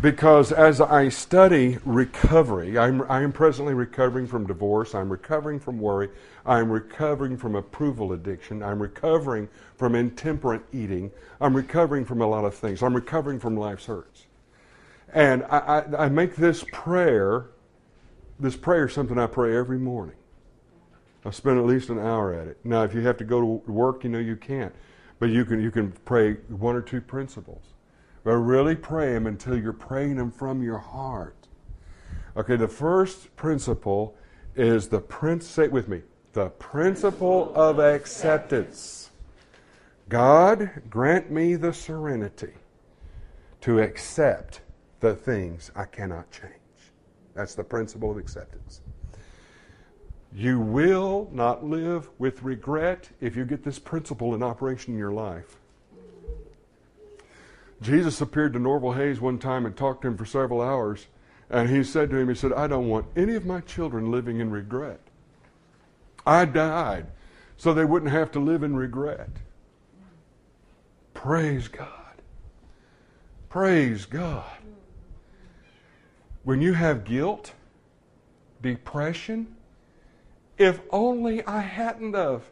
Because as I study recovery, I am presently recovering from divorce, I'm recovering from worry, I'm recovering from approval addiction, I'm recovering from intemperate eating, I'm recovering from a lot of things, I'm recovering from life's hurts. And I make this prayer something I pray every morning. I spend at least an hour at it. Now, if you have to go to work, you know you can't, but you can pray 1 or 2 principles. But really pray them until you're praying them from your heart. Okay, the first principle is say it with me, the principle of acceptance. God grant me the serenity to accept the things I cannot change. That's the principle of acceptance. You will not live with regret if you get this principle in operation in your life. Jesus appeared to Norval Hayes one time and talked to him for several hours, and he said to him, he said, I don't want any of my children living in regret. I died so they wouldn't have to live in regret. Praise God. Praise God. When you have guilt, depression, If only I hadn't of.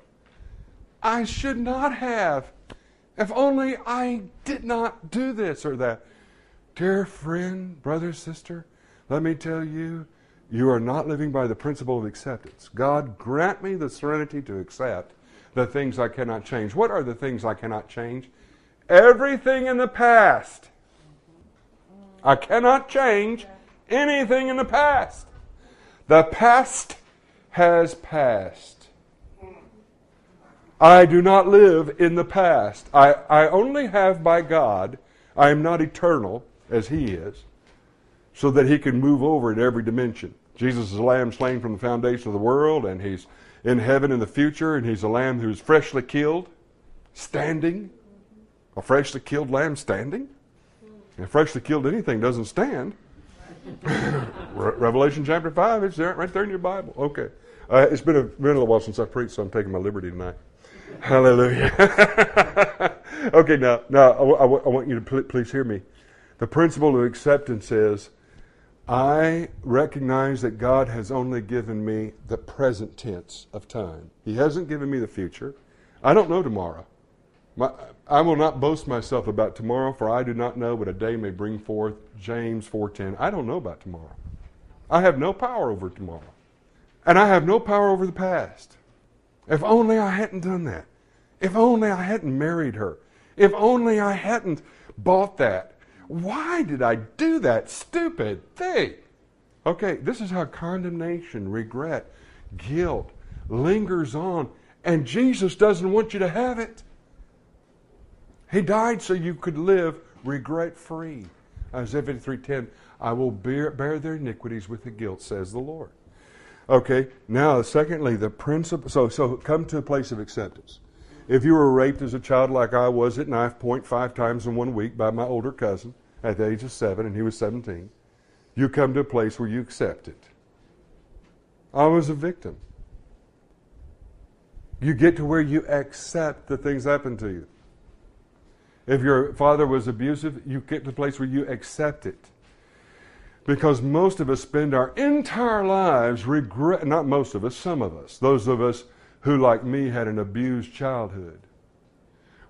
I should not have. If only I did not do this or that. Dear friend, brother, sister, let me tell you, you are not living by the principle of acceptance. God, grant me the serenity to accept the things I cannot change. What are the things I cannot change? Everything in the past. I cannot change anything in the past. The past has passed. I do not live in the past. I only have by God. I am not eternal as He is, so that He can move over in every dimension. Jesus is a lamb slain from the foundation of the world, and He's in heaven in the future, and He's a lamb who's freshly killed, standing. A freshly killed lamb standing? A freshly killed anything doesn't stand. Revelation chapter 5, it's there, right there in your Bible. Okay. It's been a little while since I preached, so I'm taking my liberty tonight. Hallelujah. Okay, now I want you to please hear me. The principle of acceptance is, I recognize that God has only given me the present tense of time. He hasn't given me the future. I don't know tomorrow. I will not boast myself about tomorrow, for I do not know what a day may bring forth. James 4:10. I don't know about tomorrow. I have no power over tomorrow. And I have no power over the past. If only I hadn't done that. If only I hadn't married her. If only I hadn't bought that. Why did I do that stupid thing? Okay, this is how condemnation, regret, guilt lingers on. And Jesus doesn't want you to have it. He died so you could live regret-free. Isaiah 53:10, I will bear their iniquities with the guilt, says the Lord. Okay, now secondly, the principle, so come to a place of acceptance. If you were raped as a child like I was at knife point 5 times in 1 week by my older cousin at the age of 7, and he was 17, you come to a place where you accept it. I was a victim. You get to where you accept the things that happen to you. If your father was abusive, you get to the place where you accept it. Because most of us spend our entire lives regret, not most of us, some of us, those of us who, like me, had an abused childhood.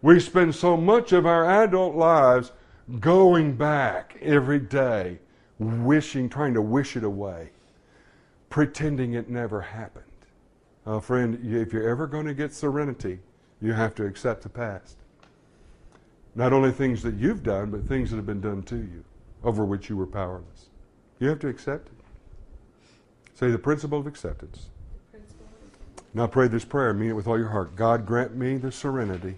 We spend so much of our adult lives going back every day, trying to wish it away, pretending it never happened. Friend, if you're ever going to get serenity, you have to accept the past. Not only things that you've done, but things that have been done to you, over which you were powerless. You have to accept it. Say the principle of acceptance. Now pray this prayer. Mean it with all your heart. God, grant me the serenity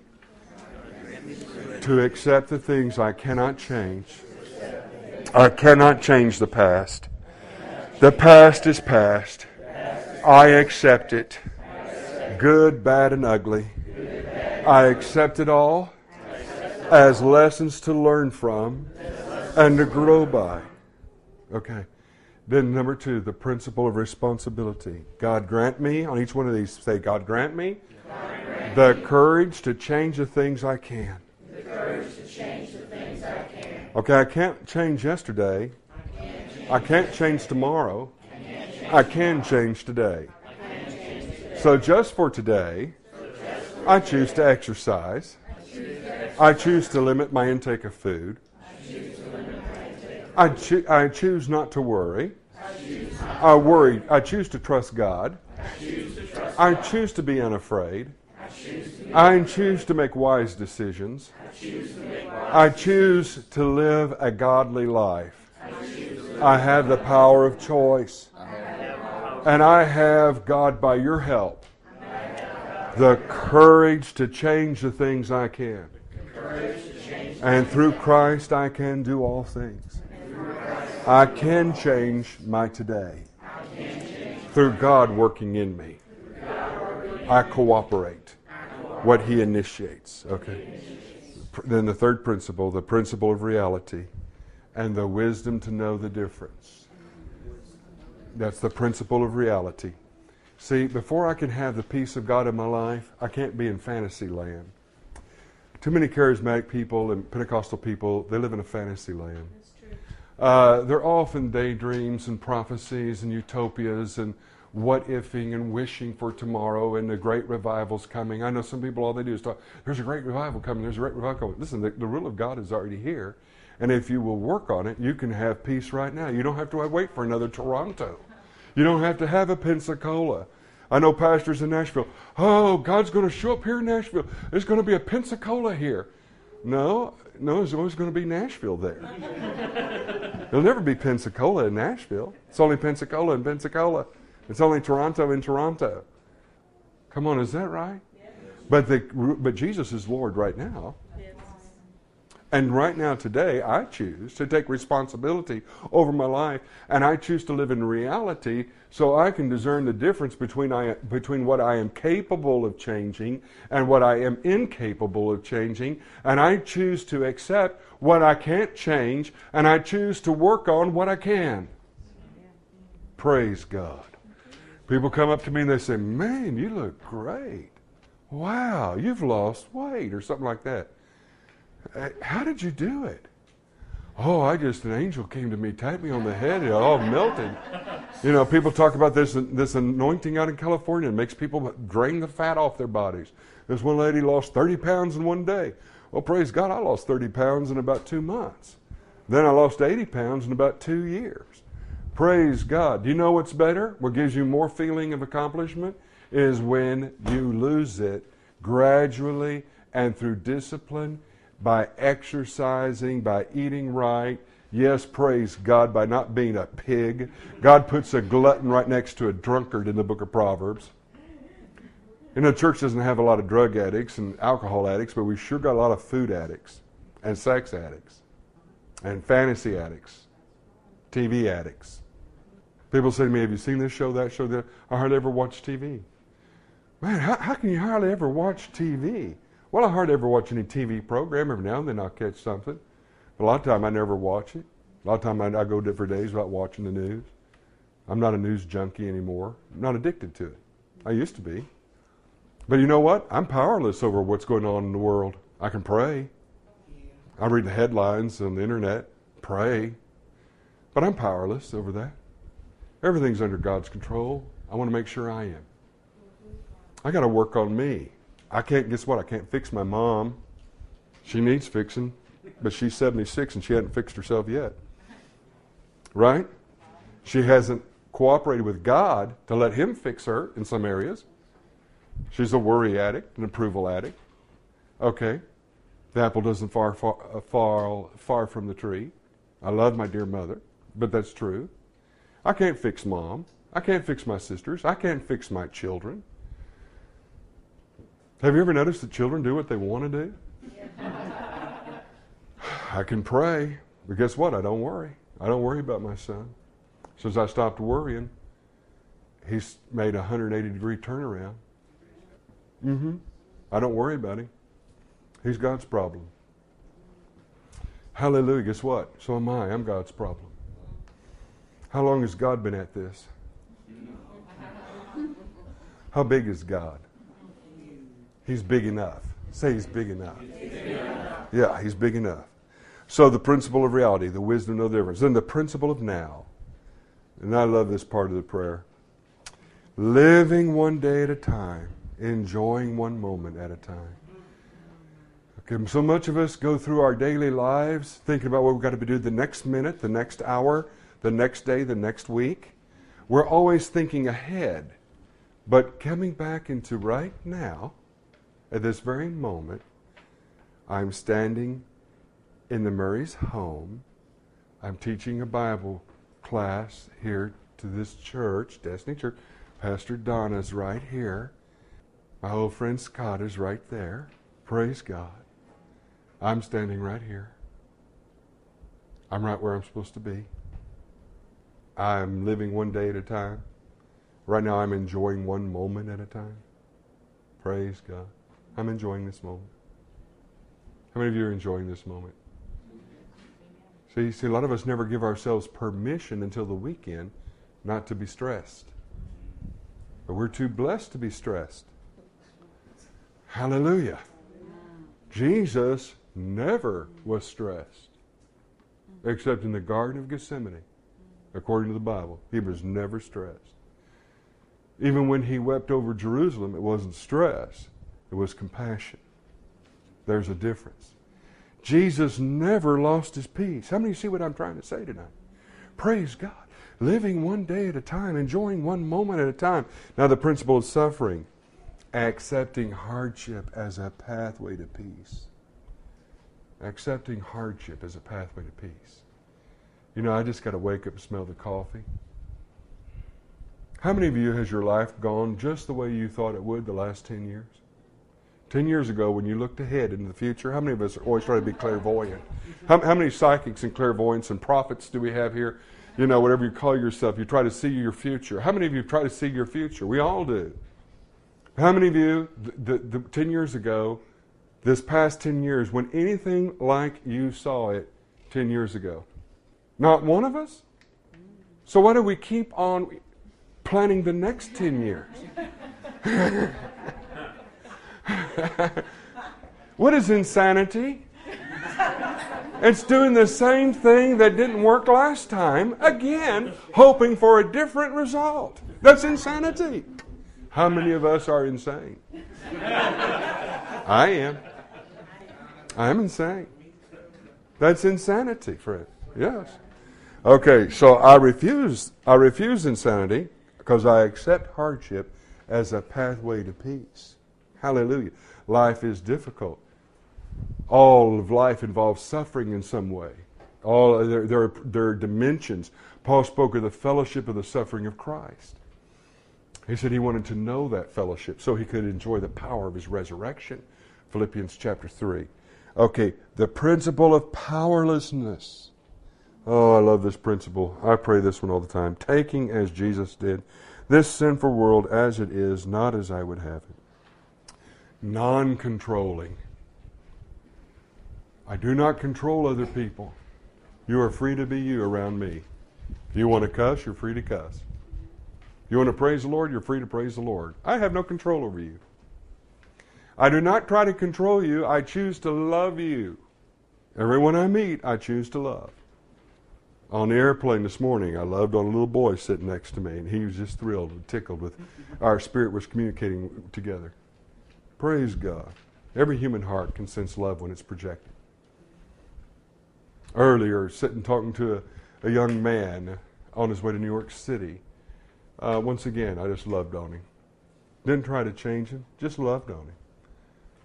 to accept the things I cannot change. I cannot change the past. The past is past. I accept it. Good, bad, and ugly. I accept it all. As lessons to learn from and to grow by. Okay. Then number 2, the principle of responsibility. God grant me, on each one of these, say, God grant me the courage to change the things I can. The courage to change the things I can. Okay, I can't change yesterday. I can't change tomorrow. I can change today. So just for today, I choose to exercise. I choose to limit my intake of food. I choose not to worry. I worry. I choose to trust God. I choose to be unafraid. I choose to make wise decisions. I choose to live a godly life. I have the power of choice. And I have, God, by your help, the courage to change the things I can. And through Christ I can do all things. I can change my today. Through God working in me, I cooperate what He initiates. Okay. Then the third principle, the principle of reality and the wisdom to know the difference. That's the principle of reality. See, before I can have the peace of God in my life, I can't be in fantasy land. Too many charismatic people and Pentecostal people, they live in a fantasy land. That's true. They're often daydreams and prophecies and utopias and what-ifing and wishing for tomorrow and the great revival's coming. I know some people, all they do is talk, there's a great revival coming, there's a great revival coming. Listen, the rule of God is already here, and if you will work on it, you can have peace right now. You don't have to wait for another Toronto. You don't have to have a Pensacola. I know pastors in Nashville, oh, God's going to show up here in Nashville. There's going to be a Pensacola here. No, there's always going to be Nashville there. There'll never be Pensacola in Nashville. It's only Pensacola in Pensacola. It's only Toronto in Toronto. Come on, is that right? Yes. But Jesus is Lord right now. Yes. And right now, today, I choose to take responsibility over my life, and I choose to live in reality so I can discern the difference between what I am capable of changing and what I am incapable of changing, and I choose to accept what I can't change, and I choose to work on what I can. Yeah. Praise God. People come up to me and they say, man, you look great. Wow, you've lost weight or something like that. How did you do it? Oh, an angel came to me, tapped me on the head, and it all melted. You know, people talk about this anointing out in California. It makes people drain the fat off their bodies. This one lady lost 30 pounds in one day. Well, praise God, I lost 30 pounds in about 2 months. Then I lost 80 pounds in about 2 years. Praise God. Do you know what's better? What gives you more feeling of accomplishment is when you lose it gradually and through discipline, by exercising, by eating right. Yes, praise God, by not being a pig. God puts a glutton right next to a drunkard in the book of Proverbs. You know, the church doesn't have a lot of drug addicts and alcohol addicts, but we sure got a lot of food addicts and sex addicts and fantasy addicts, TV addicts. People say to me, have you seen this show, that show, that? I hardly ever watch TV. Man, how can you hardly ever watch TV? Well, I hardly ever watch any TV program. Every now and then I'll catch something. A lot of time I never watch it. A lot of time I go for days without watching the news. I'm not a news junkie anymore. I'm not addicted to it. I used to be. But you know what? I'm powerless over what's going on in the world. I can pray. I read the headlines on the internet, pray. But I'm powerless over that. Everything's under God's control. I want to make sure I am. I got to work on me. I can't fix my mom. She needs fixing, but she's 76 and she hasn't fixed herself yet. Right? She hasn't cooperated with God to let Him fix her in some areas. She's a worry addict, an approval addict. Okay. The apple doesn't fall far from the tree. I love my dear mother, but that's true. I can't fix mom. I can't fix my sisters. I can't fix my children. Have you ever noticed that children do what they want to do? Yeah. I can pray, but guess what? I don't worry. I don't worry about my son. Since I stopped worrying, he's made a 180-degree turnaround. Mm-hmm. I don't worry about him. He's God's problem. Hallelujah. Guess what? So am I. I'm God's problem. How long has God been at this? How big is God? He's big enough. Say He's big enough. He's big enough. Yeah, He's big enough. So the principle of reality, the wisdom of the difference. Then the principle of now. And I love this part of the prayer. Living one day at a time. Enjoying one moment at a time. Okay, so much of us go through our daily lives thinking about what we've got to do the next minute, the next hour, the next day, the next week. We're always thinking ahead. But coming back into right now, at this very moment, I'm standing in the Murray's home. I'm teaching a Bible class here to this church, Destiny Church. Pastor Donna's right here. My old friend Scott is right there. Praise God. I'm standing right here. I'm right where I'm supposed to be. I'm living one day at a time. Right now I'm enjoying one moment at a time. Praise God. I'm enjoying this moment. How many of you are enjoying this moment? See, a lot of us never give ourselves permission until the weekend not to be stressed. But we're too blessed to be stressed. Hallelujah. Jesus never was stressed, except in the Garden of Gethsemane, according to the Bible. He was never stressed. Even when he wept over Jerusalem, it wasn't stress, it was compassion. There's a difference. Jesus never lost his peace. How many see what I'm trying to say tonight? Praise God. Living one day at a time, enjoying one moment at a time. Now the principle of suffering, accepting hardship as a pathway to peace. Accepting hardship as a pathway to peace. You know, I just got to wake up and smell the coffee. How many of you has your life gone just the way you thought it would the last 10 years? 10 years ago, when you looked ahead into the future, how many of us always try to be clairvoyant? How many psychics and clairvoyants and prophets do we have here? You know, whatever you call yourself, you try to see your future. How many of you try to see your future? We all do. How many of you, 10 years ago, this past 10 years, when anything like you saw it 10 years ago? Not one of us? So why do we keep on planning the next 10 years? What is insanity? It's doing the same thing that didn't work last time, again, hoping for a different result. That's insanity. How many of us are insane? I am. I am insane. That's insanity, friend. Yes. Okay, so I refuse insanity because I accept hardship as a pathway to peace. Hallelujah. Life is difficult. All of life involves suffering in some way. There are dimensions. Paul spoke of the fellowship of the suffering of Christ. He said he wanted to know that fellowship so he could enjoy the power of his resurrection. Philippians chapter 3. Okay, the principle of powerlessness. Oh, I love this principle. I pray this one all the time. Taking as Jesus did this sinful world as it is, not as I would have it. Non-controlling. I do not control other people. You are free to be you around me. If you want to cuss, you're free to cuss. If you want to praise the Lord, you're free to praise the Lord. I have no control over you. I do not try to control you. I choose to love you. Everyone I meet, I choose to love. On the airplane this morning, I loved on a little boy sitting next to me, and he was just thrilled and tickled with our spirit was communicating together. Praise God. Every human heart can sense love when it's projected. Earlier, sitting talking to a young man on his way to New York City. Once again, I just loved on him. Didn't try to change him, just loved on him.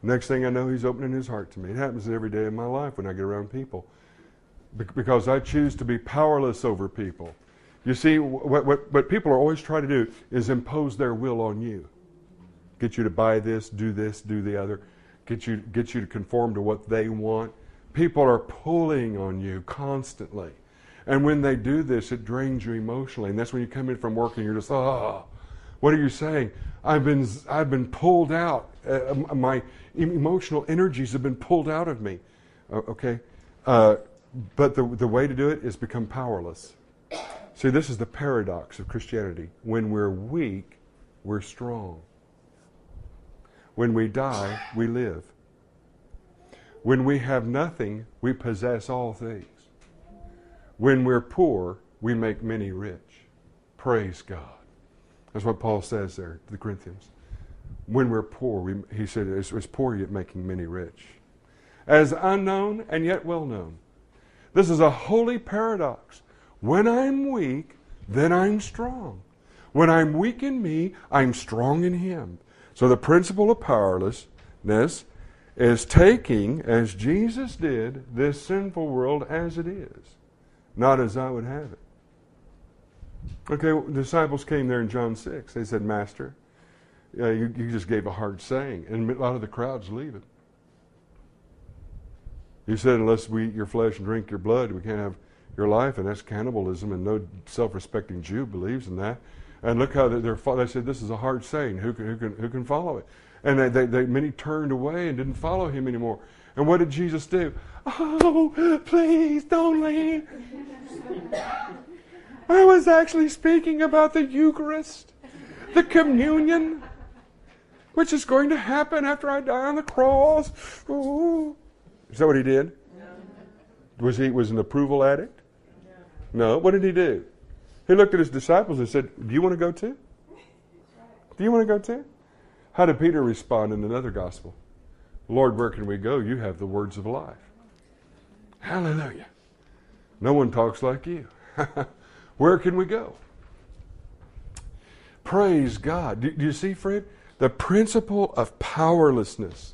Next thing I know, he's opening his heart to me. It happens every day of my life when I get around people. Because I choose to be powerless over people. You see, what people are always trying to do is impose their will on you. Get you to buy this, do the other. Get you to conform to what they want. People are pulling on you constantly. And when they do this, it drains you emotionally. And that's when you come in from work and you're just, oh, what are you saying? I've been pulled out. My emotional energies have been pulled out of me. Okay? But the way to do it is become powerless. See, this is the paradox of Christianity. When we're weak, we're strong. When we die, we live. When we have nothing, we possess all things. When we're poor, we make many rich. Praise God. That's what Paul says there to the Corinthians. When we're poor, he said, it's poor yet making many rich. As unknown and yet well known. This is a holy paradox. When I'm weak, then I'm strong. When I'm weak in me, I'm strong in him. So the principle of powerlessness is taking, as Jesus did, this sinful world as it is, not as I would have it. Okay, well, the disciples came there in John 6. They said, Master, you just gave a hard saying, and a lot of the crowd's leaving. You said, unless we eat your flesh and drink your blood, we can't have your life, and that's cannibalism, and no self-respecting Jew believes in that. And look how they said, this is a hard saying. Who can follow it? And many turned away and didn't follow him anymore. And what did Jesus do? Oh, please don't leave. I was actually speaking about the Eucharist, the communion, which is going to happen after I die on the cross. Ooh. Is that what he did? No. Was he an approval addict? No. What did he do? He looked at his disciples and said, do you want to go too? Do you want to go too? How did Peter respond in another gospel? Lord, where can we go? You have the words of life. Hallelujah. No one talks like you. Where can we go? Praise God. Do you see, friend? The principle of powerlessness.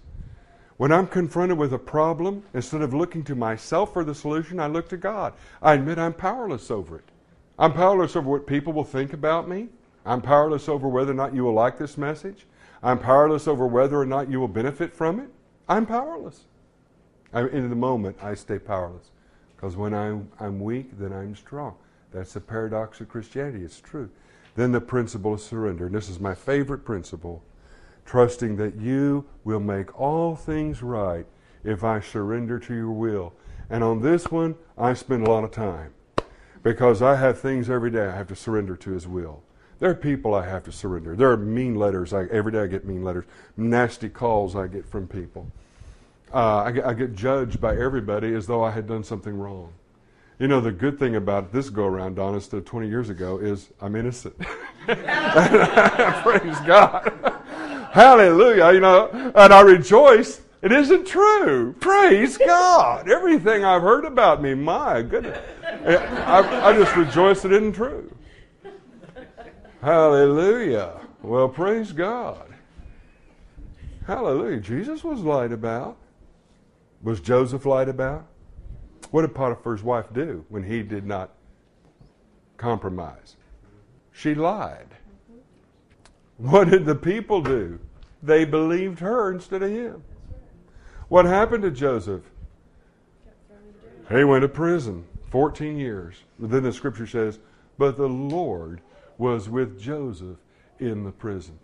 When I'm confronted with a problem, instead of looking to myself for the solution, I look to God. I admit I'm powerless over it. I'm powerless over what people will think about me. I'm powerless over whether or not you will like this message. I'm powerless over whether or not you will benefit from it. I'm powerless. In the moment, I stay powerless. Because when I'm weak, then I'm strong. That's the paradox of Christianity. It's true. Then the principle of surrender. And this is my favorite principle. Trusting that you will make all things right if I surrender to your will. And on this one, I spend a lot of time. Because I have things every day I have to surrender to His will. There are people I have to surrender. There are mean letters. Every day I get mean letters. Nasty calls I get from people. I get judged by everybody as though I had done something wrong. You know, the good thing about this go-around, Donna, instead of 20 years ago, is I'm innocent. Praise God. Hallelujah, you know. And I rejoice. It isn't true. Praise God. Everything I've heard about me, my goodness. I just rejoice that it isn't true. Hallelujah. Well, praise God. Hallelujah. Jesus was lied about. Was Joseph lied about? What did Potiphar's wife do when he did not compromise? She lied. What did the people do? They believed her instead of him. What happened to Joseph? He went to prison 14 years. Then the scripture says, but the Lord was with Joseph in the prison.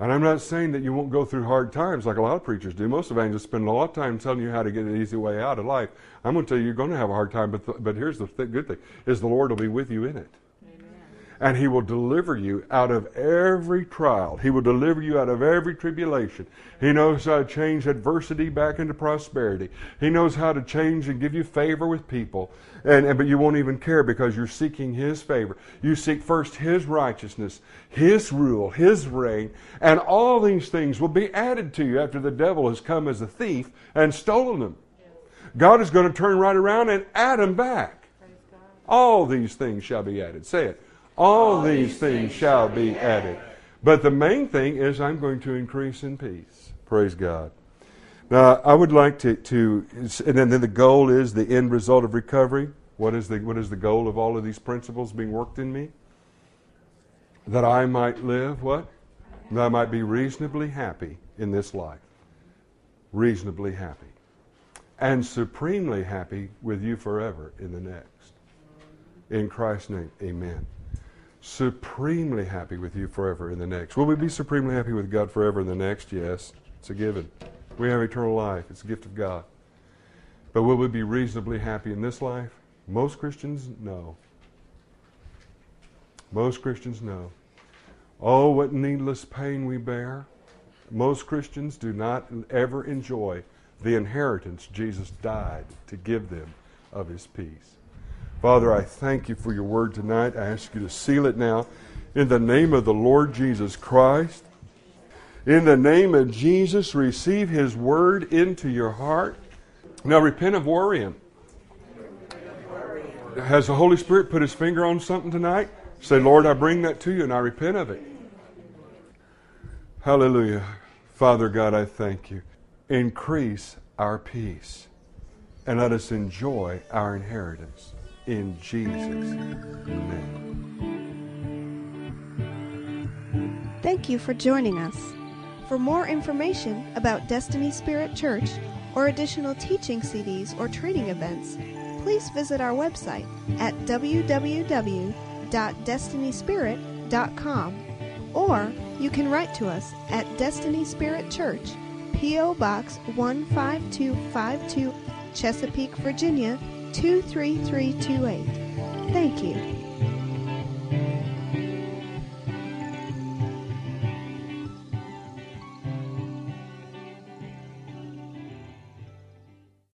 And I'm not saying that you won't go through hard times like a lot of preachers do. Most evangelists spend a lot of time telling you how to get an easy way out of life. I'm going to tell you, you're going to have a hard time, but here's the good thing, is the Lord will be with you in it. And He will deliver you out of every trial. He will deliver you out of every tribulation. He knows how to change adversity back into prosperity. He knows how to change and give you favor with people. But you won't even care because you're seeking His favor. You seek first His righteousness, His rule, His reign, and all these things will be added to you after the devil has come as a thief and stolen them. God is going to turn right around and add them back. All these things shall be added. Say it. All these things shall be added. But the main thing is I'm going to increase in peace. Praise God. Now, I would like and then the goal is the end result of recovery. What is the goal of all of these principles being worked in me? That I might live, what? That I might be reasonably happy in this life. Reasonably happy. And supremely happy with you forever in the next. In Christ's name, amen. Supremely happy with you forever in the next. Will we be supremely happy with God forever in the next? Yes. It's a given. We have eternal life. It's a gift of God. But will we be reasonably happy in this life? Most Christians, no. Most Christians, no. Oh, what needless pain we bear. Most Christians do not ever enjoy the inheritance Jesus died to give them of His peace. Father, I thank you for your word tonight. I ask you to seal it now. In the name of the Lord Jesus Christ, in the name of Jesus, receive His word into your heart. Now repent of worrying. Has the Holy Spirit put His finger on something tonight? Say, Lord, I bring that to you and I repent of it. Hallelujah. Father God, I thank you. Increase our peace and let us enjoy our inheritance. In Jesus' name. Thank you for joining us. For more information about Destiny Spirit Church or additional teaching CDs or training events, please visit our website at www.destinyspirit.com, or you can write to us at Destiny Spirit Church, P.O. Box 15252, Chesapeake, Virginia, 23328. Thank you.